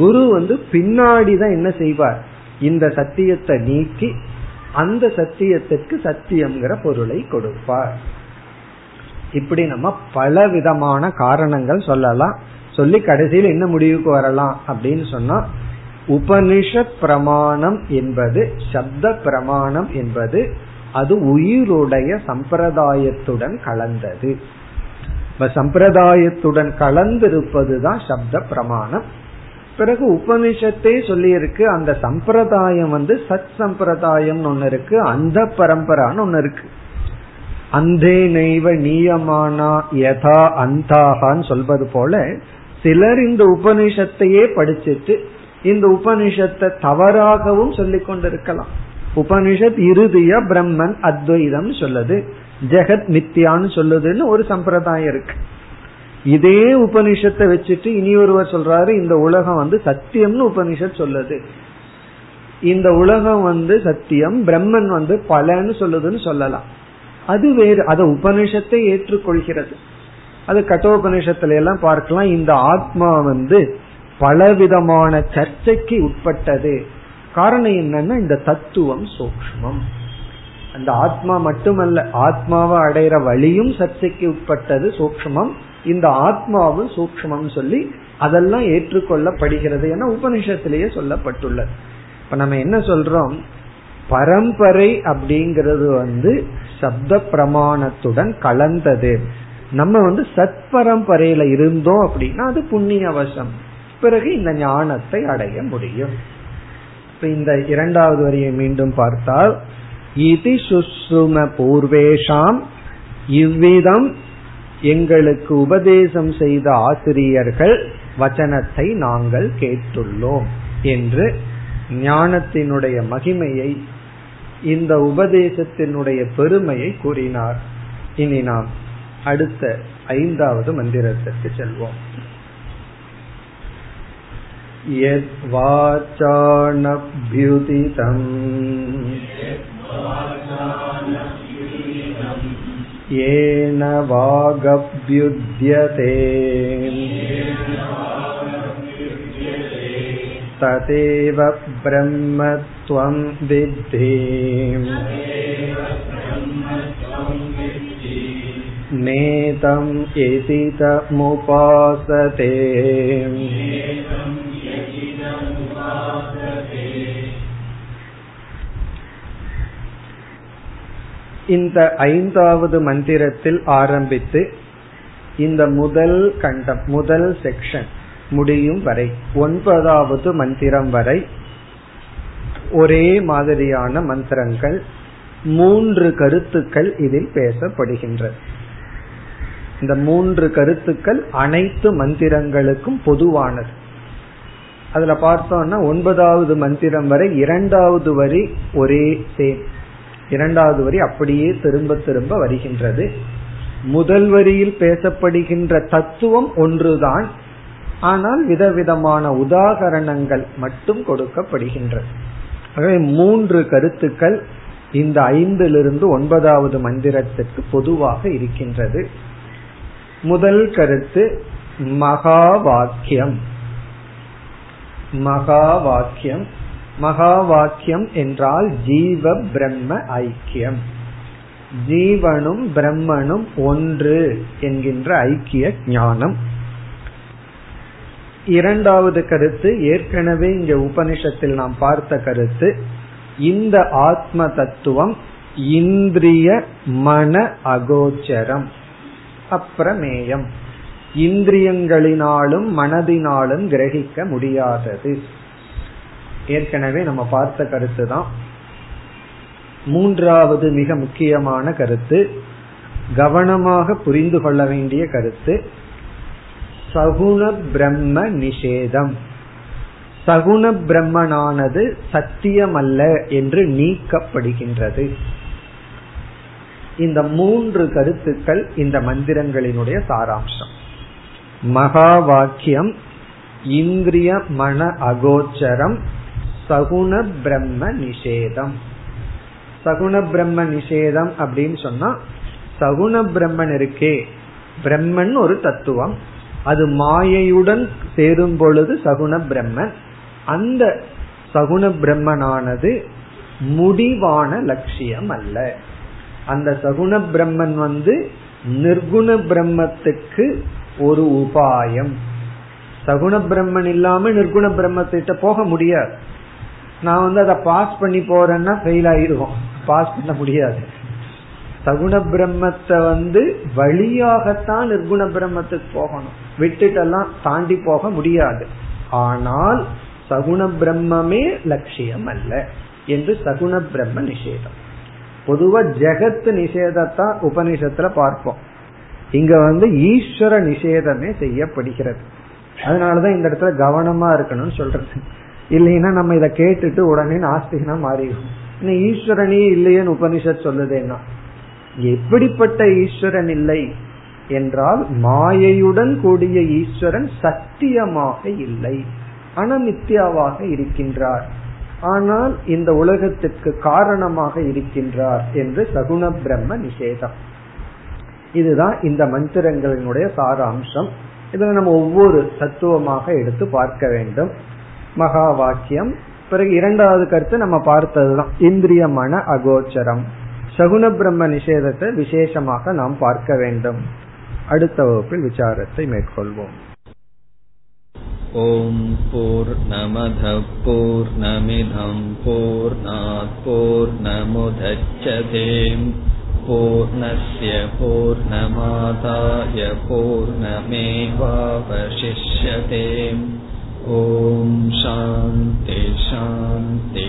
குரு வந்து பின்னாடிதான் என்ன செய்வார், இந்த சத்தியத்தை நீக்கி அந்த சத்தியத்துக்கு சத்தியம்ங்கிற பொருளை கொடுப்பார். இப்படி நம்ம பல விதமான காரணங்கள் சொல்லலாம். சொல்லி கடைசியில் என்ன முடிவுக்கு வரலாம் அப்படின்னு சொன்னா, உபனிஷத் பிரமாணம் என்பது சப்த பிரமாணம் என்பது அது உயிருடைய சம்பிரதாயத்துடன் கலந்தது. இப்ப சம்பிரதாயத்துடன் கலந்திருப்பதுதான் சப்த பிரமாணம். பிறகு உபனிஷத்தே சொல்லி இருக்கு, அந்த சம்பிரதாயம் வந்து சத் சம்பிரதாயம் ஒன்னு இருக்கு, அந்த பரம்பரான்னு ஒன்னு இருக்கு. அந்தே நைவ நீயமானா யதா அந்தாகான்னு சொல்வது போல, சிலர் இந்த உபனிஷத்தையே படிச்சுட்டு இந்த உபனிஷத்தை தவறாகவும் சொல்லி கொண்டிருக்கலாம். உபனிஷத் இறுதியா பிரம்மன் அத்வைதம் சொல்லுது, ஜெகத் மித்யான்னு சொல்லுதுன்னு ஒரு சம்பிரதாயம் இருக்கு. இதே உபனிஷத்தை வச்சுட்டு இனி ஒருவர் சொல்றாரு, இந்த உலகம் வந்து சத்தியம்னு உபனிஷத் சொல்லுது, இந்த உலகம் வந்து சத்தியம், பிரம்மன் வந்து பலன்னு சொல்லுதுன்னு சொல்லலாம். அது வேறு, அத உபனிஷத்தை ஏற்றுக்கொள்கிறது. அது கட்டோபனிஷத்துல எல்லாம் பார்க்கலாம், இந்த ஆத்மா வந்து பலவிதமான சர்ச்சைக்கு உட்பட்டது. காரணம் என்னன்னா, இந்த தத்துவம் சூக்ஷ்மம். அந்த ஆத்மா மட்டுமல்ல, ஆத்மாவை அடையிற வழியும் சர்ச்சைக்கு உட்பட்டது, சூக்ஷ்மம். இந்த ஆத்மாவும் சூக்ஷ்மம் சொல்லி அதெல்லாம் ஏற்றுக்கொள்ளப்படுகிறது என உபனிஷத்திலேயே சொல்லப்பட்டுள்ளது. இப்ப நம்ம என்ன சொல்றோம், பரம்பரை அப்படிங்கிறது வந்து சப்த பிரமாணத்துடன் கலந்தது. நம்ம வந்து சத் பரம்பரையில இருந்தோம் அப்படின்னா அது புண்ணிய வசம், பிறகு இந்த ஞானத்தை அடைய முடியும். இப்ப இந்த இரண்டாவது வரியை மீண்டும் பார்த்தால், இதி சுசும பூர்வேஷாம், இவ்விதம் எங்களுக்கு உபதேசம் செய்த ஆசிரியர்கள் வசனத்தை நாங்கள் கேட்டுள்ளோம் என்று ஞானத்தினுடைய மகிமையை, இந்த உபதேசத்தினுடைய பெருமையை கூறினார். இனி நாம் அடுத்த ஐந்தாவது மந்திரத்திற்கு செல்வோம். யத்வாசானப்யுதிதம் ஏன வாகப்யுத்யதே ததேவ ப்ரஹ்மத்வம் வித்தி நேதம் ஏதிதமுபாஸதே. இந்த ஐந்தாவது மந்திரத்தில் ஆரம்பித்து இந்த முதல் கண்டம் முதல் செக்ஷன் முடியும் வரை, ஒன்பதாவது மந்திரம் வரை ஒரே மாதிரியான மந்திரங்கள். மூன்று கருத்துக்கள் இதில் பேசப்படுகின்றது. இந்த மூன்று கருத்துக்கள் அனைத்து மந்திரங்களுக்கும் பொதுவானது. அதுல பார்த்தோம்னா, ஒன்பதாவது மந்திரம் வரை இரண்டாவது வரி ஒரே சேம், இரண்டாவது வரி அப்படியே திரும்ப திரும்ப வருகின்றது. முதல் வரியில் பேசப்படுகின்ற தத்துவம் ஒன்றுதான், ஆனால் விதவிதமான உதாகரணங்கள் மட்டும் கொடுக்கப்படுகின்றது. ஆகவே மூன்று கருத்துக்கள் இந்த ஐந்திலிருந்து ஒன்பதாவது மந்திரத்திற்கு பொதுவாக இருக்கின்றது. முதல் கருத்து மகா வாக்கியம். மகா வாக்கியம் மகா வாக்கியம் என்றால் ஜீவ பிரம்ம ஐக்கியம், ஜீவனும் பிரம்மனும் ஒன்று என்கின்ற ஐக்கிய ஞானம். இரண்டாவது கருத்து ஏற்கனவே இங்க உபனிஷத்தில் நாம் பார்த்த கருத்து, இந்த ஆத்ம தத்துவம் இந்திரிய மன அகோச்சரம் அப்பிரமேயம், இந்திரியங்களினாலும் மனதினாலும் கிரகிக்க முடியாதது. ஏற்கனவே நம்ம பார்த்த கருத்து தான். மூன்றாவது மிக முக்கியமான கருத்து, கவனமாக புரிந்து கொள்ள வேண்டிய கருத்து, சகுண பிரம்ம நிஷேதம். சகுண பிரம்மனானது சத்தியமல்ல என்று நீக்கப்படுகின்றது. இந்த மூன்று கருத்துக்கள் இந்த மந்திரங்களினுடைய சாராம்சம். மகா வாக்கியம், இந்திரிய மன அகோச்சரம், சகுண பிரம்ம நிஷேதம். சகுண பிரம்ம நிஷேதம் அப்படின்னு சொன்னா, சகுண பிரம்மன் இருக்கே, பிரம்மன் ஒரு தத்துவம், அது மாயையுடன் சேரும் பொழுது சகுண பிரம்மன். அந்த சகுண பிரம்மனானது முடிவான லட்சியம் அல்ல. அந்த சகுண பிரம்மன் வந்து நிர்குண பிரம்மத்துக்கு ஒரு உபாயம், சகுண பிரம்மன் இல்லாம நிர்குண பிரம்மத்திட்ட போக முடியாது. நான் வந்து அதை பாஸ் பண்ணி போறேன்னா ஃபெயில் ஆயிடுவோம், பாஸ் பண்ண முடியாது. சகுண பிரம்மத்தை வந்து வழியாகத்தான் நிர்குண பிரம்மத்துக்கு போகணும், விட்டுட்டெல்லாம் தாண்டி போக முடியாது. ஆனால் சகுண பிரம்மே லட்சியம் அல்ல என்று சகுண பிரம்ம நிஷேதம். பொதுவா ஜெகத்து நிஷேதத்தான் உபனிஷத்துல பார்ப்போம், இங்க வந்து ஈஸ்வர நிஷேதமே செய்யப்படுகிறது. அதனாலதான் இந்த இடத்துல கவனமா இருக்கணும்னு சொல்றது. இல்லைன்னா நம்ம இதை கேட்டுட்டு உடனே நாஸ்திகனா மாறிடும். இன்னும் ஈஸ்வரனே இல்லையன்னு உபனிஷத் சொல்லுதேன்னா எப்படிப்பட்ட ஈஸ்வரன் இல்லை என்றால் மாயையுடன் கூடிய ஈஸ்வரன் சத்தியமாக இல்லை, அனமித்யாவாக இருக்கின்றார், ஆனால் இந்த உலகத்திற்கு காரணமாக இருக்கின்றார் என்று சகுண பிரம்ம நிஷேதம். இதுதான் இந்த மந்திரங்களினுடைய சாராம்சம். இதை நம்ம ஒவ்வொரு தத்துவமாக எடுத்து பார்க்க வேண்டும். மகா வாக்கியம். பிறகு இரண்டாவது கருத்து நம்ம பார்த்ததுதான், இந்திரியமான அகோச்சரம். சகுண பிரம்ம நிஷேதத்தை விசேஷமாக நாம் பார்க்க வேண்டும். அடுத்த வகுப்பில் விசாரத்தை மேற்கொள்வோம். ஓம் பூர்ணமத் பூர்ணமிதம் பூர்ணாத் பூர்ணமுதச்யதே பூர்ணஸ்ய பூர்ணமாதாய பூர்ணமேவாவசிஷ்யதே. ஓம் சாந்தி சாந்தி.